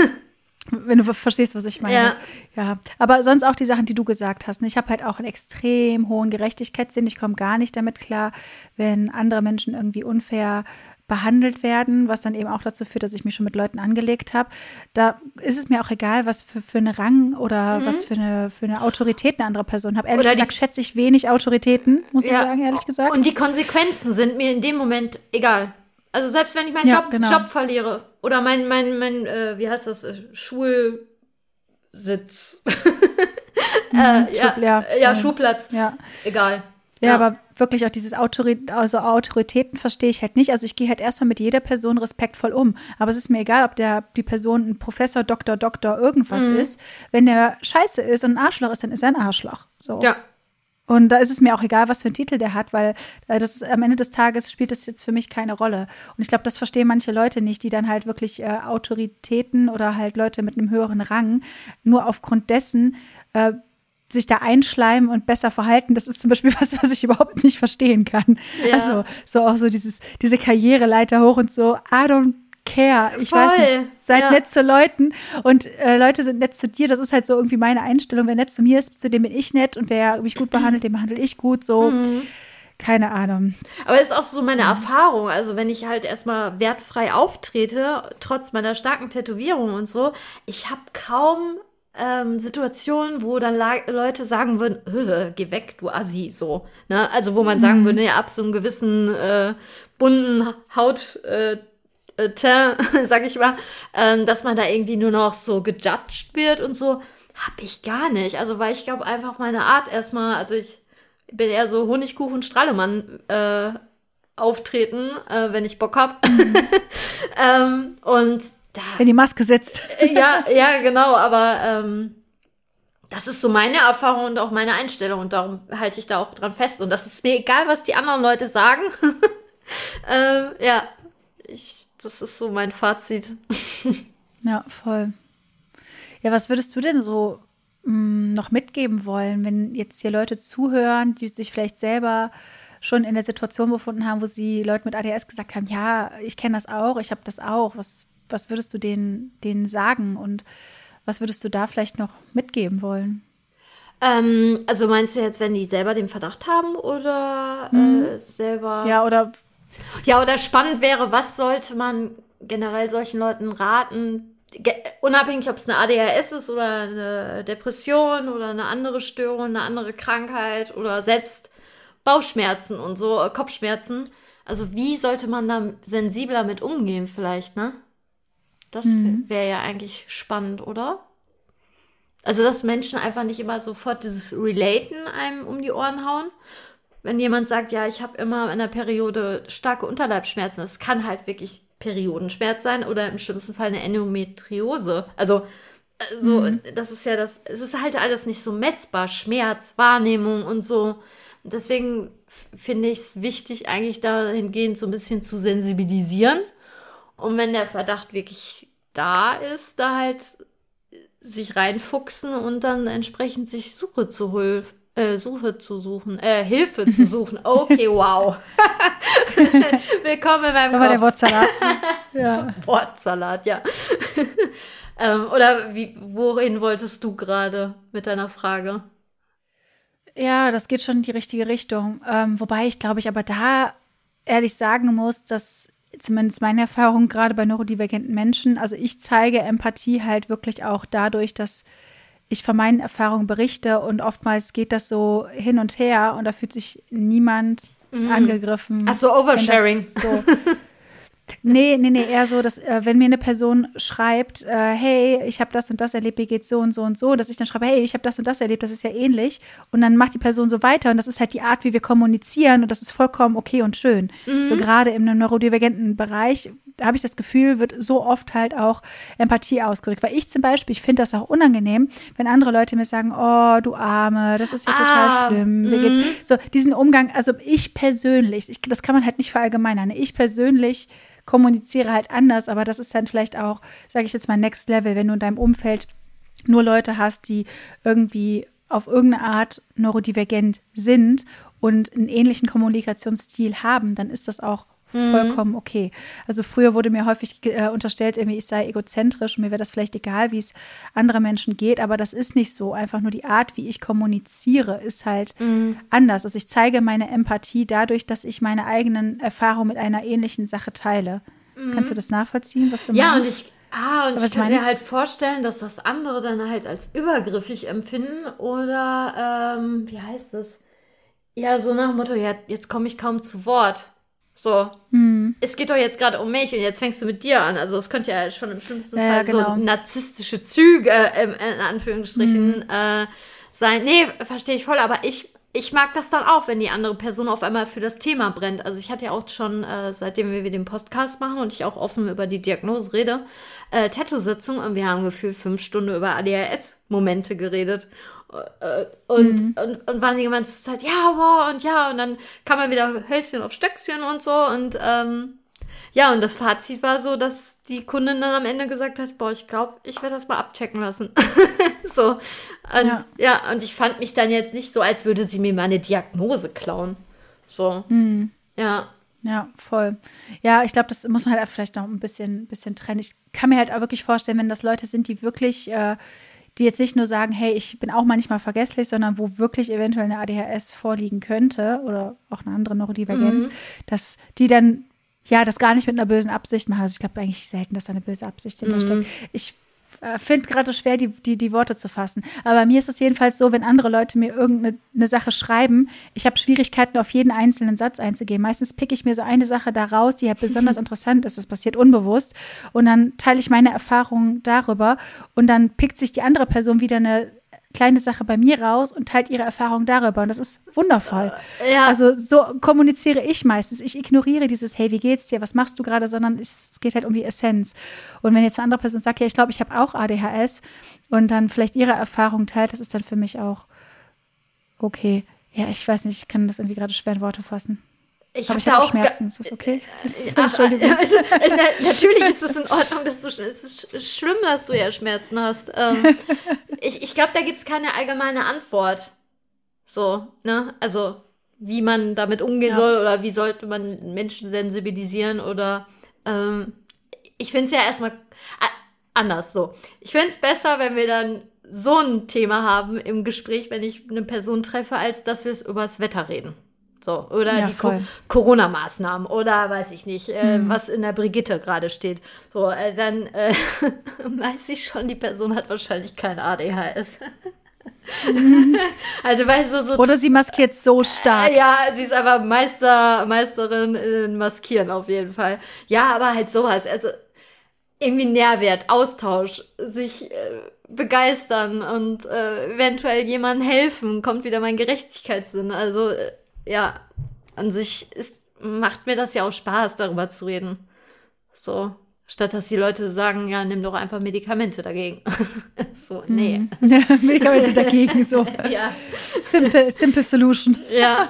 Wenn du verstehst, was ich meine. Ja. Aber sonst auch die Sachen, die du gesagt hast. Ich habe halt auch einen extrem hohen Gerechtigkeitssinn. Ich komme gar nicht damit klar, wenn andere Menschen irgendwie unfair behandelt werden, was dann eben auch dazu führt, dass ich mich schon mit Leuten angelegt habe. Da ist es mir auch egal, was für einen Rang oder was für eine Autorität eine andere Person hat. Ehrlich gesagt schätze ich wenig Autoritäten, muss ich sagen, ehrlich gesagt. Und die Konsequenzen sind mir in dem Moment egal. Also selbst wenn ich meinen Job verliere oder mein wie heißt das, Schulsitz. Schulplatz. Ja. Egal. Ja, aber wirklich auch dieses Autoritäten verstehe ich halt nicht. Also ich gehe halt erstmal mit jeder Person respektvoll um. Aber es ist mir egal, ob die Person ein Professor, Doktor, irgendwas ist. Wenn der scheiße ist und ein Arschloch ist, dann ist er ein Arschloch. So. Ja. Und da ist es mir auch egal, was für einen Titel der hat, weil das ist, am Ende des Tages spielt das jetzt für mich keine Rolle. Und ich glaube, das verstehen manche Leute nicht, die dann halt wirklich Autoritäten oder halt Leute mit einem höheren Rang nur aufgrund dessen sich da einschleimen und besser verhalten. Das ist zum Beispiel was ich überhaupt nicht verstehen kann. Ja. Also so auch so diese Karriereleiter hoch und so, I don't care. Ich Voll. Weiß nicht, seid ja. nett zu Leuten und Leute sind nett zu dir. Das ist halt so irgendwie meine Einstellung. Wer nett zu mir ist, zu dem bin ich nett und wer mich gut behandelt, dem behandle ich gut. So, keine Ahnung. Aber es ist auch so meine Erfahrung. Also wenn ich halt erstmal wertfrei auftrete, trotz meiner starken Tätowierung und so, ich habe kaum Situationen, wo dann Leute sagen würden, geh weg, du Assi, so. Ne? Also wo man sagen würde, ja, ab so einem gewissen bunten Haut sag ich mal, dass man da irgendwie nur noch so gejudged wird und so, hab ich gar nicht. Also weil ich glaube einfach meine Art erstmal, also ich bin eher so Honigkuchen-Strahlemann auftreten, wenn ich Bock hab. Und da, wenn die Maske sitzt. Ja, genau, aber das ist so meine Erfahrung und auch meine Einstellung und darum halte ich da auch dran fest. Und das ist mir egal, was die anderen Leute sagen. Das ist so mein Fazit. Ja, voll. Ja, was würdest du denn so noch mitgeben wollen, wenn jetzt hier Leute zuhören, die sich vielleicht selber schon in der Situation befunden haben, wo sie Leuten mit ADS gesagt haben, ja, ich kenne das auch, ich habe das auch. Was würdest du denen sagen und was würdest du da vielleicht noch mitgeben wollen? Also meinst du jetzt, wenn die selber den Verdacht haben oder selber? Ja, oder spannend wäre, was sollte man generell solchen Leuten raten, unabhängig, ob es eine ADHS ist oder eine Depression oder eine andere Störung, eine andere Krankheit oder selbst Bauchschmerzen und so, Kopfschmerzen. Also wie sollte man da sensibler mit umgehen vielleicht, ne? Das wäre ja eigentlich spannend, oder? Also, dass Menschen einfach nicht immer sofort dieses Relaten einem um die Ohren hauen. Wenn jemand sagt, ja, ich habe immer in der Periode starke Unterleibsschmerzen, das kann halt wirklich Periodenschmerz sein oder im schlimmsten Fall eine Endometriose. Also das ist ja das, es ist halt alles nicht so messbar, Schmerz, Wahrnehmung und so. Deswegen finde ich es wichtig, eigentlich dahingehend so ein bisschen zu sensibilisieren. Und wenn der Verdacht wirklich da ist, da halt sich reinfuchsen und dann entsprechend sich Hilfe zu suchen. Okay, wow. Willkommen in meinem Kopf. Der Wortsalat. Ja. Wortsalat, ja. Oder wohin wolltest du gerade mit deiner Frage? Ja, das geht schon in die richtige Richtung. Wobei ich, glaube ich, aber da ehrlich sagen muss, dass zumindest meine Erfahrung gerade bei neurodivergenten Menschen, also ich zeige Empathie halt wirklich auch dadurch, dass ich von meinen Erfahrungen berichte und oftmals geht das so hin und her und da fühlt sich niemand angegriffen. Ach so, Oversharing. So. Nee, eher so, dass wenn mir eine Person schreibt, hey, ich habe das und das erlebt, mir geht's so und so und so, dass ich dann schreibe, hey, ich habe das und das erlebt, das ist ja ähnlich und dann macht die Person so weiter und das ist halt die Art, wie wir kommunizieren und das ist vollkommen okay und schön. So gerade im neurodivergenten Bereich habe ich das Gefühl, wird so oft halt auch Empathie ausgedrückt, weil ich zum Beispiel, ich finde das auch unangenehm, wenn andere Leute mir sagen, oh, du Arme, das ist ja total schlimm, mir geht's so, diesen Umgang, also ich persönlich, das kann man halt nicht verallgemeinern, ich persönlich kommuniziere halt anders, aber das ist dann vielleicht auch, sage ich jetzt mal, Next Level, wenn du in deinem Umfeld nur Leute hast, die irgendwie auf irgendeine Art neurodivergent sind und einen ähnlichen Kommunikationsstil haben, dann ist das auch vollkommen okay. Also früher wurde mir häufig unterstellt, irgendwie ich sei egozentrisch und mir wäre das vielleicht egal, wie es anderen Menschen geht, aber das ist nicht so. Einfach nur die Art, wie ich kommuniziere, ist halt anders. Also ich zeige meine Empathie dadurch, dass ich meine eigenen Erfahrungen mit einer ähnlichen Sache teile. Kannst du das nachvollziehen, was du meinst? Und ich kann mir halt vorstellen, dass das andere dann halt als übergriffig empfinden oder wie heißt es? Ja, so nach dem Motto, ja, jetzt komme ich kaum zu Wort. So, es geht doch jetzt gerade um mich und jetzt fängst du mit dir an. Also es könnte ja schon im schlimmsten Fall so narzisstische Züge, in Anführungsstrichen, sein. Nee, verstehe ich voll, aber ich mag das dann auch, wenn die andere Person auf einmal für das Thema brennt. Also ich hatte ja auch schon, seitdem wir den Podcast machen und ich auch offen über die Diagnose rede, Tattoo-Sitzung und wir haben gefühlt 5 Stunden über ADHS-Momente geredet. und waren die ganze Zeit, ja, wow, und ja, und dann kam man wieder Hölzchen auf Stöckchen und so und ja, und das Fazit war so, dass die Kundin dann am Ende gesagt hat, boah, ich glaube, ich werde das mal abchecken lassen. So. Und, ja, und ich fand mich dann jetzt nicht so, als würde sie mir meine Diagnose klauen. So. Mhm. Ja. Ja, voll. Ja, ich glaube, das muss man halt vielleicht noch ein bisschen trennen. Ich kann mir halt auch wirklich vorstellen, wenn das Leute sind, die wirklich, die jetzt nicht nur sagen, hey, ich bin auch manchmal vergesslich, sondern wo wirklich eventuell eine ADHS vorliegen könnte oder auch eine andere Neurodivergenz, dass die dann ja das gar nicht mit einer bösen Absicht machen. Also ich glaube eigentlich selten, dass da eine böse Absicht hintersteckt. Ich finde gerade so schwer, die Worte zu fassen. Aber bei mir ist es jedenfalls so, wenn andere Leute mir irgendeine Sache schreiben, ich habe Schwierigkeiten, auf jeden einzelnen Satz einzugehen. Meistens picke ich mir so eine Sache da raus, die halt besonders interessant ist. Das passiert unbewusst. Und dann teile ich meine Erfahrungen darüber. Und dann pickt sich die andere Person wieder eine kleine Sache bei mir raus und teilt ihre Erfahrung darüber. Und das ist wundervoll. Ja. Also so kommuniziere ich meistens. Ich ignoriere dieses, hey, wie geht's dir? Was machst du gerade? Sondern es geht halt um die Essenz. Und wenn jetzt eine andere Person sagt, ja, ich glaube, ich habe auch ADHS und dann vielleicht ihre Erfahrung teilt, das ist dann für mich auch okay. Ja, ich weiß nicht, ich kann das irgendwie gerade schwer in Worte fassen. Ich habe da auch Schmerzen. Ist das okay? Entschuldigung. Natürlich ist es in Ordnung, dass du es ist schlimm, dass du ja Schmerzen hast. Ich glaube, da gibt es keine allgemeine Antwort. So, ne? Also, wie man damit umgehen soll oder wie sollte man Menschen sensibilisieren oder ich finde es ja erstmal anders so. Ich finde es besser, wenn wir dann so ein Thema haben im Gespräch, wenn ich eine Person treffe, als dass wir es über das Wetter reden. So, oder ja, die Corona-Maßnahmen oder weiß ich nicht, was in der Brigitte gerade steht. So, dann weiß ich schon, die Person hat wahrscheinlich kein ADHS. Also, weil so oder sie maskiert so stark. Ja, sie ist einfach Meisterin in Maskieren auf jeden Fall. Ja, aber halt sowas. Also irgendwie Nährwert, Austausch, sich begeistern und eventuell jemandem helfen, kommt wieder mein Gerechtigkeitssinn. Also ja, an sich macht mir das ja auch Spaß, darüber zu reden. So, statt dass die Leute sagen, ja, nimm doch einfach Medikamente dagegen. So, nee. Medikamente dagegen, so. Ja. Simple Solution. Ja.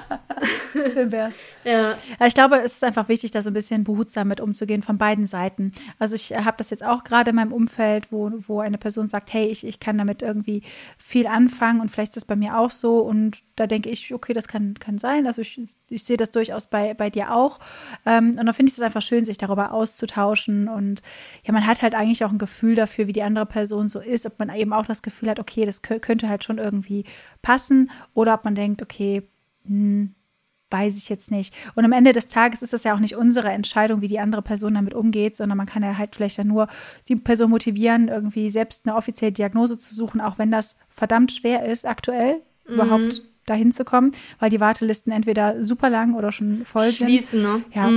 Schön wär's. Ja. Ich glaube, es ist einfach wichtig, da so ein bisschen behutsam mit umzugehen von beiden Seiten. Also ich habe das jetzt auch gerade in meinem Umfeld, wo eine Person sagt, hey, ich kann damit irgendwie viel anfangen und vielleicht ist das bei mir auch so. Und da denke ich, okay, das kann sein. Also ich sehe das durchaus bei dir auch. Und dann finde ich es einfach schön, sich darüber auszutauschen. Und ja, man hat halt eigentlich auch ein Gefühl dafür, wie die andere Person so ist, ob man eben auch das Gefühl hat, okay, das könnte halt schon irgendwie passen oder ob man denkt, okay, weiß ich jetzt nicht. Und am Ende des Tages ist das ja auch nicht unsere Entscheidung, wie die andere Person damit umgeht, sondern man kann ja halt vielleicht dann nur die Person motivieren, irgendwie selbst eine offizielle Diagnose zu suchen, auch wenn das verdammt schwer ist aktuell überhaupt dahin zu kommen, weil die Wartelisten entweder super lang oder schon voll sind. Ne? Ja.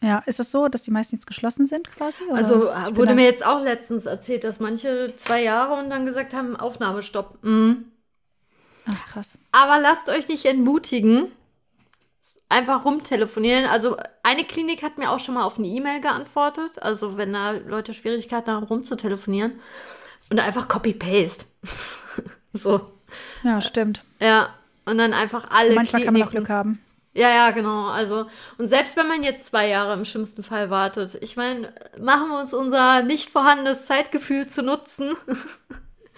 Ja, ist das so, dass die meisten jetzt geschlossen sind quasi? Oder? Also wurde mir jetzt auch letztens erzählt, dass manche 2 Jahre und dann gesagt haben, Aufnahmestopp. Ach, krass. Aber lasst euch nicht entmutigen. Einfach rumtelefonieren. Also eine Klinik hat mir auch schon mal auf eine E-Mail geantwortet. Also wenn da Leute Schwierigkeiten haben, rumzutelefonieren. Und einfach Copy-Paste. So. Ja, stimmt. Ja, und dann einfach alle manchmal Kliniken. Manchmal kann man auch Glück haben. Ja, genau. Also, und selbst wenn man jetzt 2 Jahre im schlimmsten Fall wartet, ich meine, machen wir uns unser nicht vorhandenes Zeitgefühl zu nutzen.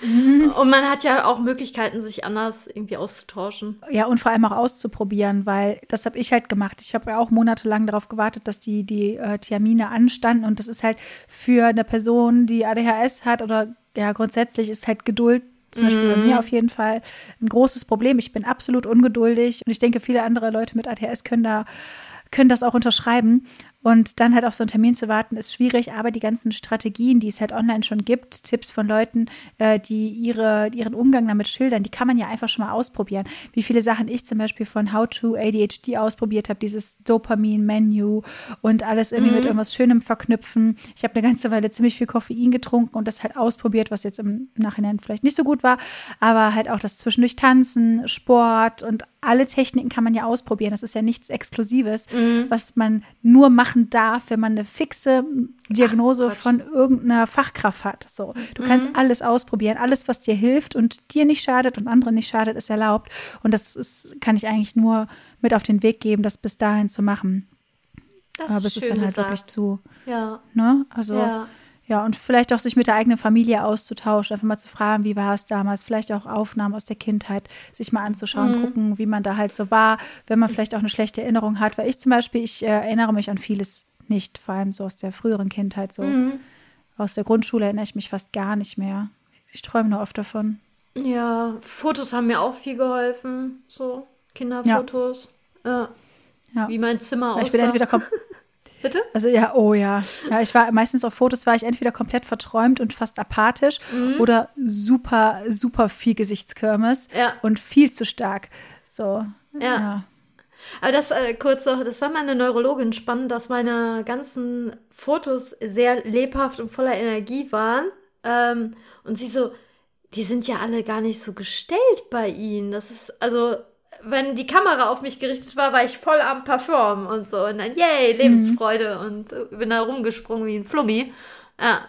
Und man hat ja auch Möglichkeiten, sich anders irgendwie auszutauschen. Ja, und vor allem auch auszuprobieren, weil das habe ich halt gemacht. Ich habe ja auch monatelang darauf gewartet, dass die Termine anstanden. Und das ist halt für eine Person, die ADHS hat oder ja, grundsätzlich ist halt Geduld zum Beispiel bei mir auf jeden Fall ein großes Problem. Ich bin absolut ungeduldig und ich denke, viele andere Leute mit ADHS können das auch unterschreiben. Und dann halt auf so einen Termin zu warten, ist schwierig, aber die ganzen Strategien, die es halt online schon gibt, Tipps von Leuten, die ihren Umgang damit schildern, die kann man ja einfach schon mal ausprobieren. Wie viele Sachen ich zum Beispiel von How to ADHD ausprobiert habe, dieses Dopamin-Menü und alles irgendwie mit irgendwas Schönem verknüpfen. Ich habe eine ganze Weile ziemlich viel Koffein getrunken und das halt ausprobiert, was jetzt im Nachhinein vielleicht nicht so gut war, aber halt auch das zwischendurch Tanzen, Sport und alle Techniken kann man ja ausprobieren. Das ist ja nichts Exklusives, was man nur macht, machen darf, wenn man eine fixe Diagnose von irgendeiner Fachkraft hat. So, du kannst alles ausprobieren, alles, was dir hilft und dir nicht schadet und anderen nicht schadet, ist erlaubt. Und das ist, kann ich eigentlich nur mit auf den Weg geben, das bis dahin zu machen. Das aber bis ist es dann halt gesagt. Wirklich zu. Ja. Ne? Also, ja, und vielleicht auch sich mit der eigenen Familie auszutauschen, einfach mal zu fragen, wie war es damals, vielleicht auch Aufnahmen aus der Kindheit, sich mal anzuschauen, gucken, wie man da halt so war, wenn man vielleicht auch eine schlechte Erinnerung hat. Weil ich zum Beispiel, ich erinnere mich an vieles nicht, vor allem so aus der früheren Kindheit, so aus der Grundschule erinnere ich mich fast gar nicht mehr. Ich träume nur oft davon. Ja, Fotos haben mir auch viel geholfen, so Kinderfotos. Ja. Wie mein Zimmer aussah. Ich bin entweder Bitte? Also ja, oh ja. Ja, ich war meistens auf Fotos, war ich entweder komplett verträumt und fast apathisch oder super, super viel Gesichtskirmes und viel zu stark. So, ja. Aber das kurz noch, das war meine Neurologin spannend, dass meine ganzen Fotos sehr lebhaft und voller Energie waren. Und sie so, die sind ja alle gar nicht so gestellt bei ihnen. Das ist, also wenn die Kamera auf mich gerichtet war, war ich voll am Performen und so. Und dann, yay, Lebensfreude. Und bin da rumgesprungen wie ein Flummi. Ja,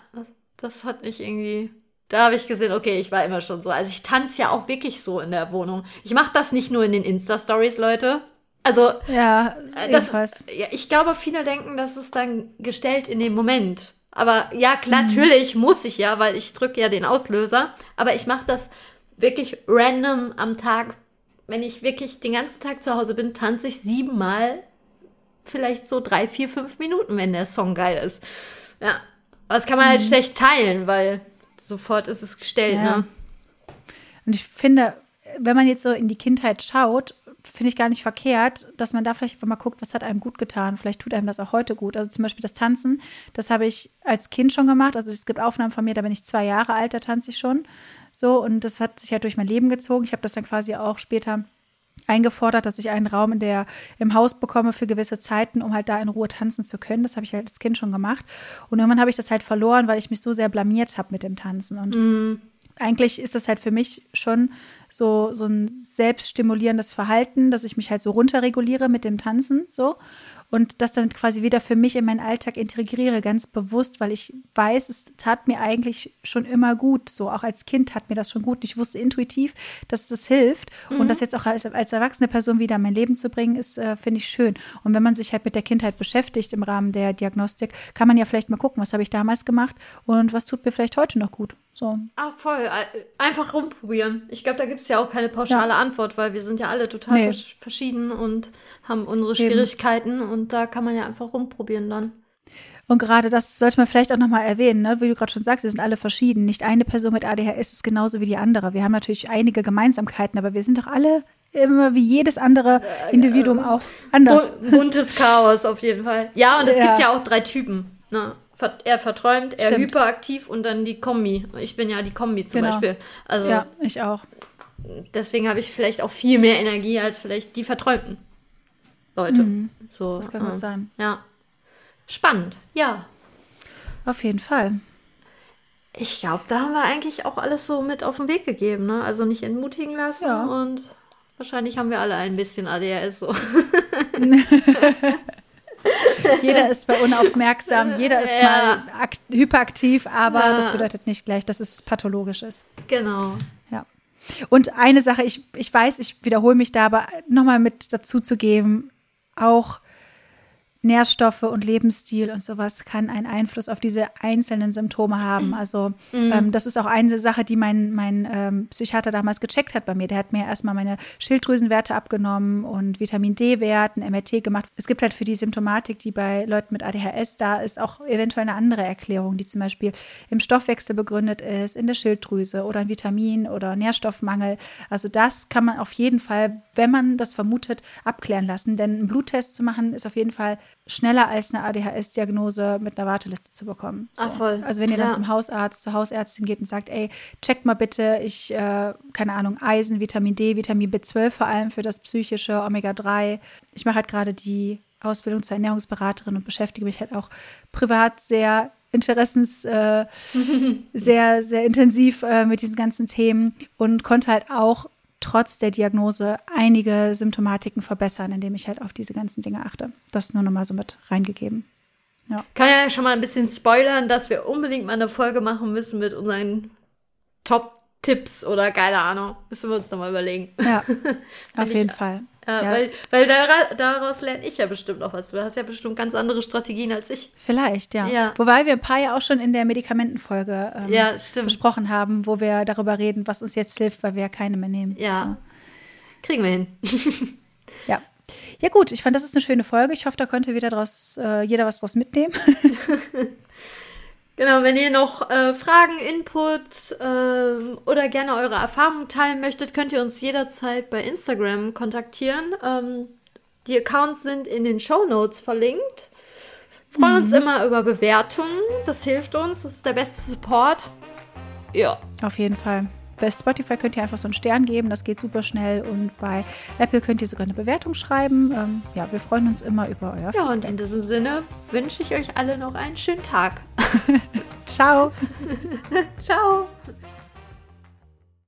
das hat mich irgendwie... Da habe ich gesehen, okay, ich war immer schon so. Also ich tanze ja auch wirklich so in der Wohnung. Ich mache das nicht nur in den Insta-Stories, Leute. Also, ja, jedenfalls. Ich glaube, viele denken, das ist dann gestellt in dem Moment. Aber ja, klar, natürlich muss ich ja, weil ich drücke ja den Auslöser. Aber ich mache das wirklich random am Tag. Wenn ich wirklich den ganzen Tag zu Hause bin, tanze ich 7-mal, vielleicht so 3, 4, 5 Minuten, wenn der Song geil ist. Ja, aber das kann man halt schlecht teilen, weil sofort ist es gestellt, ne? Und ich finde, wenn man jetzt so in die Kindheit schaut, finde ich gar nicht verkehrt, dass man da vielleicht einfach mal guckt, was hat einem gut getan. Vielleicht tut einem das auch heute gut. Also zum Beispiel das Tanzen, das habe ich als Kind schon gemacht. Also es gibt Aufnahmen von mir, da bin ich 2 Jahre alt, da tanze ich schon. So, und das hat sich halt durch mein Leben gezogen. Ich habe das dann quasi auch später eingefordert, dass ich einen Raum im Haus bekomme für gewisse Zeiten, um halt da in Ruhe tanzen zu können. Das habe ich halt als Kind schon gemacht. Und irgendwann habe ich das halt verloren, weil ich mich so sehr blamiert habe mit dem Tanzen. Und eigentlich ist das halt für mich schon so ein selbststimulierendes Verhalten, dass ich mich halt so runterreguliere mit dem Tanzen, so. Und das dann quasi wieder für mich in meinen Alltag integriere, ganz bewusst, weil ich weiß, es tat mir eigentlich schon immer gut, so. Auch als Kind tat mir das schon gut. Ich wusste intuitiv, dass das hilft. Und das jetzt auch als erwachsene Person wieder in mein Leben zu bringen, ist, finde ich, schön. Und wenn man sich halt mit der Kindheit beschäftigt im Rahmen der Diagnostik, kann man ja vielleicht mal gucken, was habe ich damals gemacht und was tut mir vielleicht heute noch gut. So. Ah, voll. Einfach rumprobieren. Ich glaube, da gibt es ja auch keine pauschale Antwort, weil wir sind ja alle total verschieden und haben unsere Schwierigkeiten und da kann man ja einfach rumprobieren dann. Und gerade das sollte man vielleicht auch nochmal erwähnen, ne? Wie du gerade schon sagst, wir sind alle verschieden. Nicht eine Person mit ADHS ist genauso wie die andere. Wir haben natürlich einige Gemeinsamkeiten, aber wir sind doch alle immer wie jedes andere Individuum auch anders. Buntes Chaos auf jeden Fall. Ja, und es gibt ja auch 3 Typen, ne? Er verträumt, er hyperaktiv und dann die Kombi. Ich bin ja die Kombi zum Beispiel. Also, ja, ich auch. Deswegen habe ich vielleicht auch viel mehr Energie als vielleicht die verträumten Leute. So, das kann gut sein. Ja. Spannend, ja. Auf jeden Fall. Ich glaube, da haben wir eigentlich auch alles so mit auf den Weg gegeben, ne? Also nicht entmutigen lassen und wahrscheinlich haben wir alle ein bisschen ADHS so. Jeder ist bei unaufmerksam, jeder ist mal hyperaktiv, aber das bedeutet nicht gleich, dass es pathologisch ist. Genau. Ja. Und eine Sache, ich weiß, ich wiederhole mich da, aber nochmal mit dazu zu geben, auch Nährstoffe und Lebensstil und sowas kann einen Einfluss auf diese einzelnen Symptome haben. Also das ist auch eine Sache, die mein Psychiater damals gecheckt hat bei mir. Der hat mir erstmal meine Schilddrüsenwerte abgenommen und Vitamin D-Werten, MRT gemacht. Es gibt halt für die Symptomatik, die bei Leuten mit ADHS da ist, auch eventuell eine andere Erklärung, die zum Beispiel im Stoffwechsel begründet ist, in der Schilddrüse oder ein Vitamin- oder Nährstoffmangel. Also das kann man auf jeden Fall, wenn man das vermutet, abklären lassen. Denn einen Bluttest zu machen ist auf jeden Fall schneller als eine ADHS-Diagnose mit einer Warteliste zu bekommen. So. Ach, voll. Also wenn ihr dann zum Hausarzt, zur Hausärztin geht und sagt, ey, checkt mal bitte, ich, keine Ahnung, Eisen, Vitamin D, Vitamin B12 vor allem für das psychische, Omega-3. Ich mache halt gerade die Ausbildung zur Ernährungsberaterin und beschäftige mich halt auch privat sehr sehr, sehr intensiv mit diesen ganzen Themen und konnte halt auch trotz der Diagnose einige Symptomatiken verbessern, indem ich halt auf diese ganzen Dinge achte. Das nur nochmal so mit reingegeben. Ja. Kann ja schon mal ein bisschen spoilern, dass wir unbedingt mal eine Folge machen müssen mit unseren Top-Tipps oder keine Ahnung. Müssen wir uns nochmal überlegen. Ja, auf jeden Fall. Ja. Weil daraus lerne ich ja bestimmt auch was. Du hast ja bestimmt ganz andere Strategien als ich. Vielleicht, ja. Wobei wir ein paar ja auch schon in der Medikamentenfolge besprochen haben, wo wir darüber reden, was uns jetzt hilft, weil wir ja keine mehr nehmen. Ja, so. Kriegen wir hin. Ja. Ja gut, ich fand, das ist eine schöne Folge. Ich hoffe, da konnte wieder jeder was draus mitnehmen. Genau, wenn ihr noch Fragen, Input oder gerne eure Erfahrungen teilen möchtet, könnt ihr uns jederzeit bei Instagram kontaktieren. Die Accounts sind in den Shownotes verlinkt. Wir freuen uns immer über Bewertungen. Das hilft uns. Das ist der beste Support. Ja. Auf jeden Fall. Bei Spotify könnt ihr einfach so einen Stern geben, das geht super schnell. Und bei Apple könnt ihr sogar eine Bewertung schreiben. Ja, wir freuen uns immer über euer Feedback. Ja, und in diesem Sinne wünsche ich euch alle noch einen schönen Tag. Ciao. Ciao.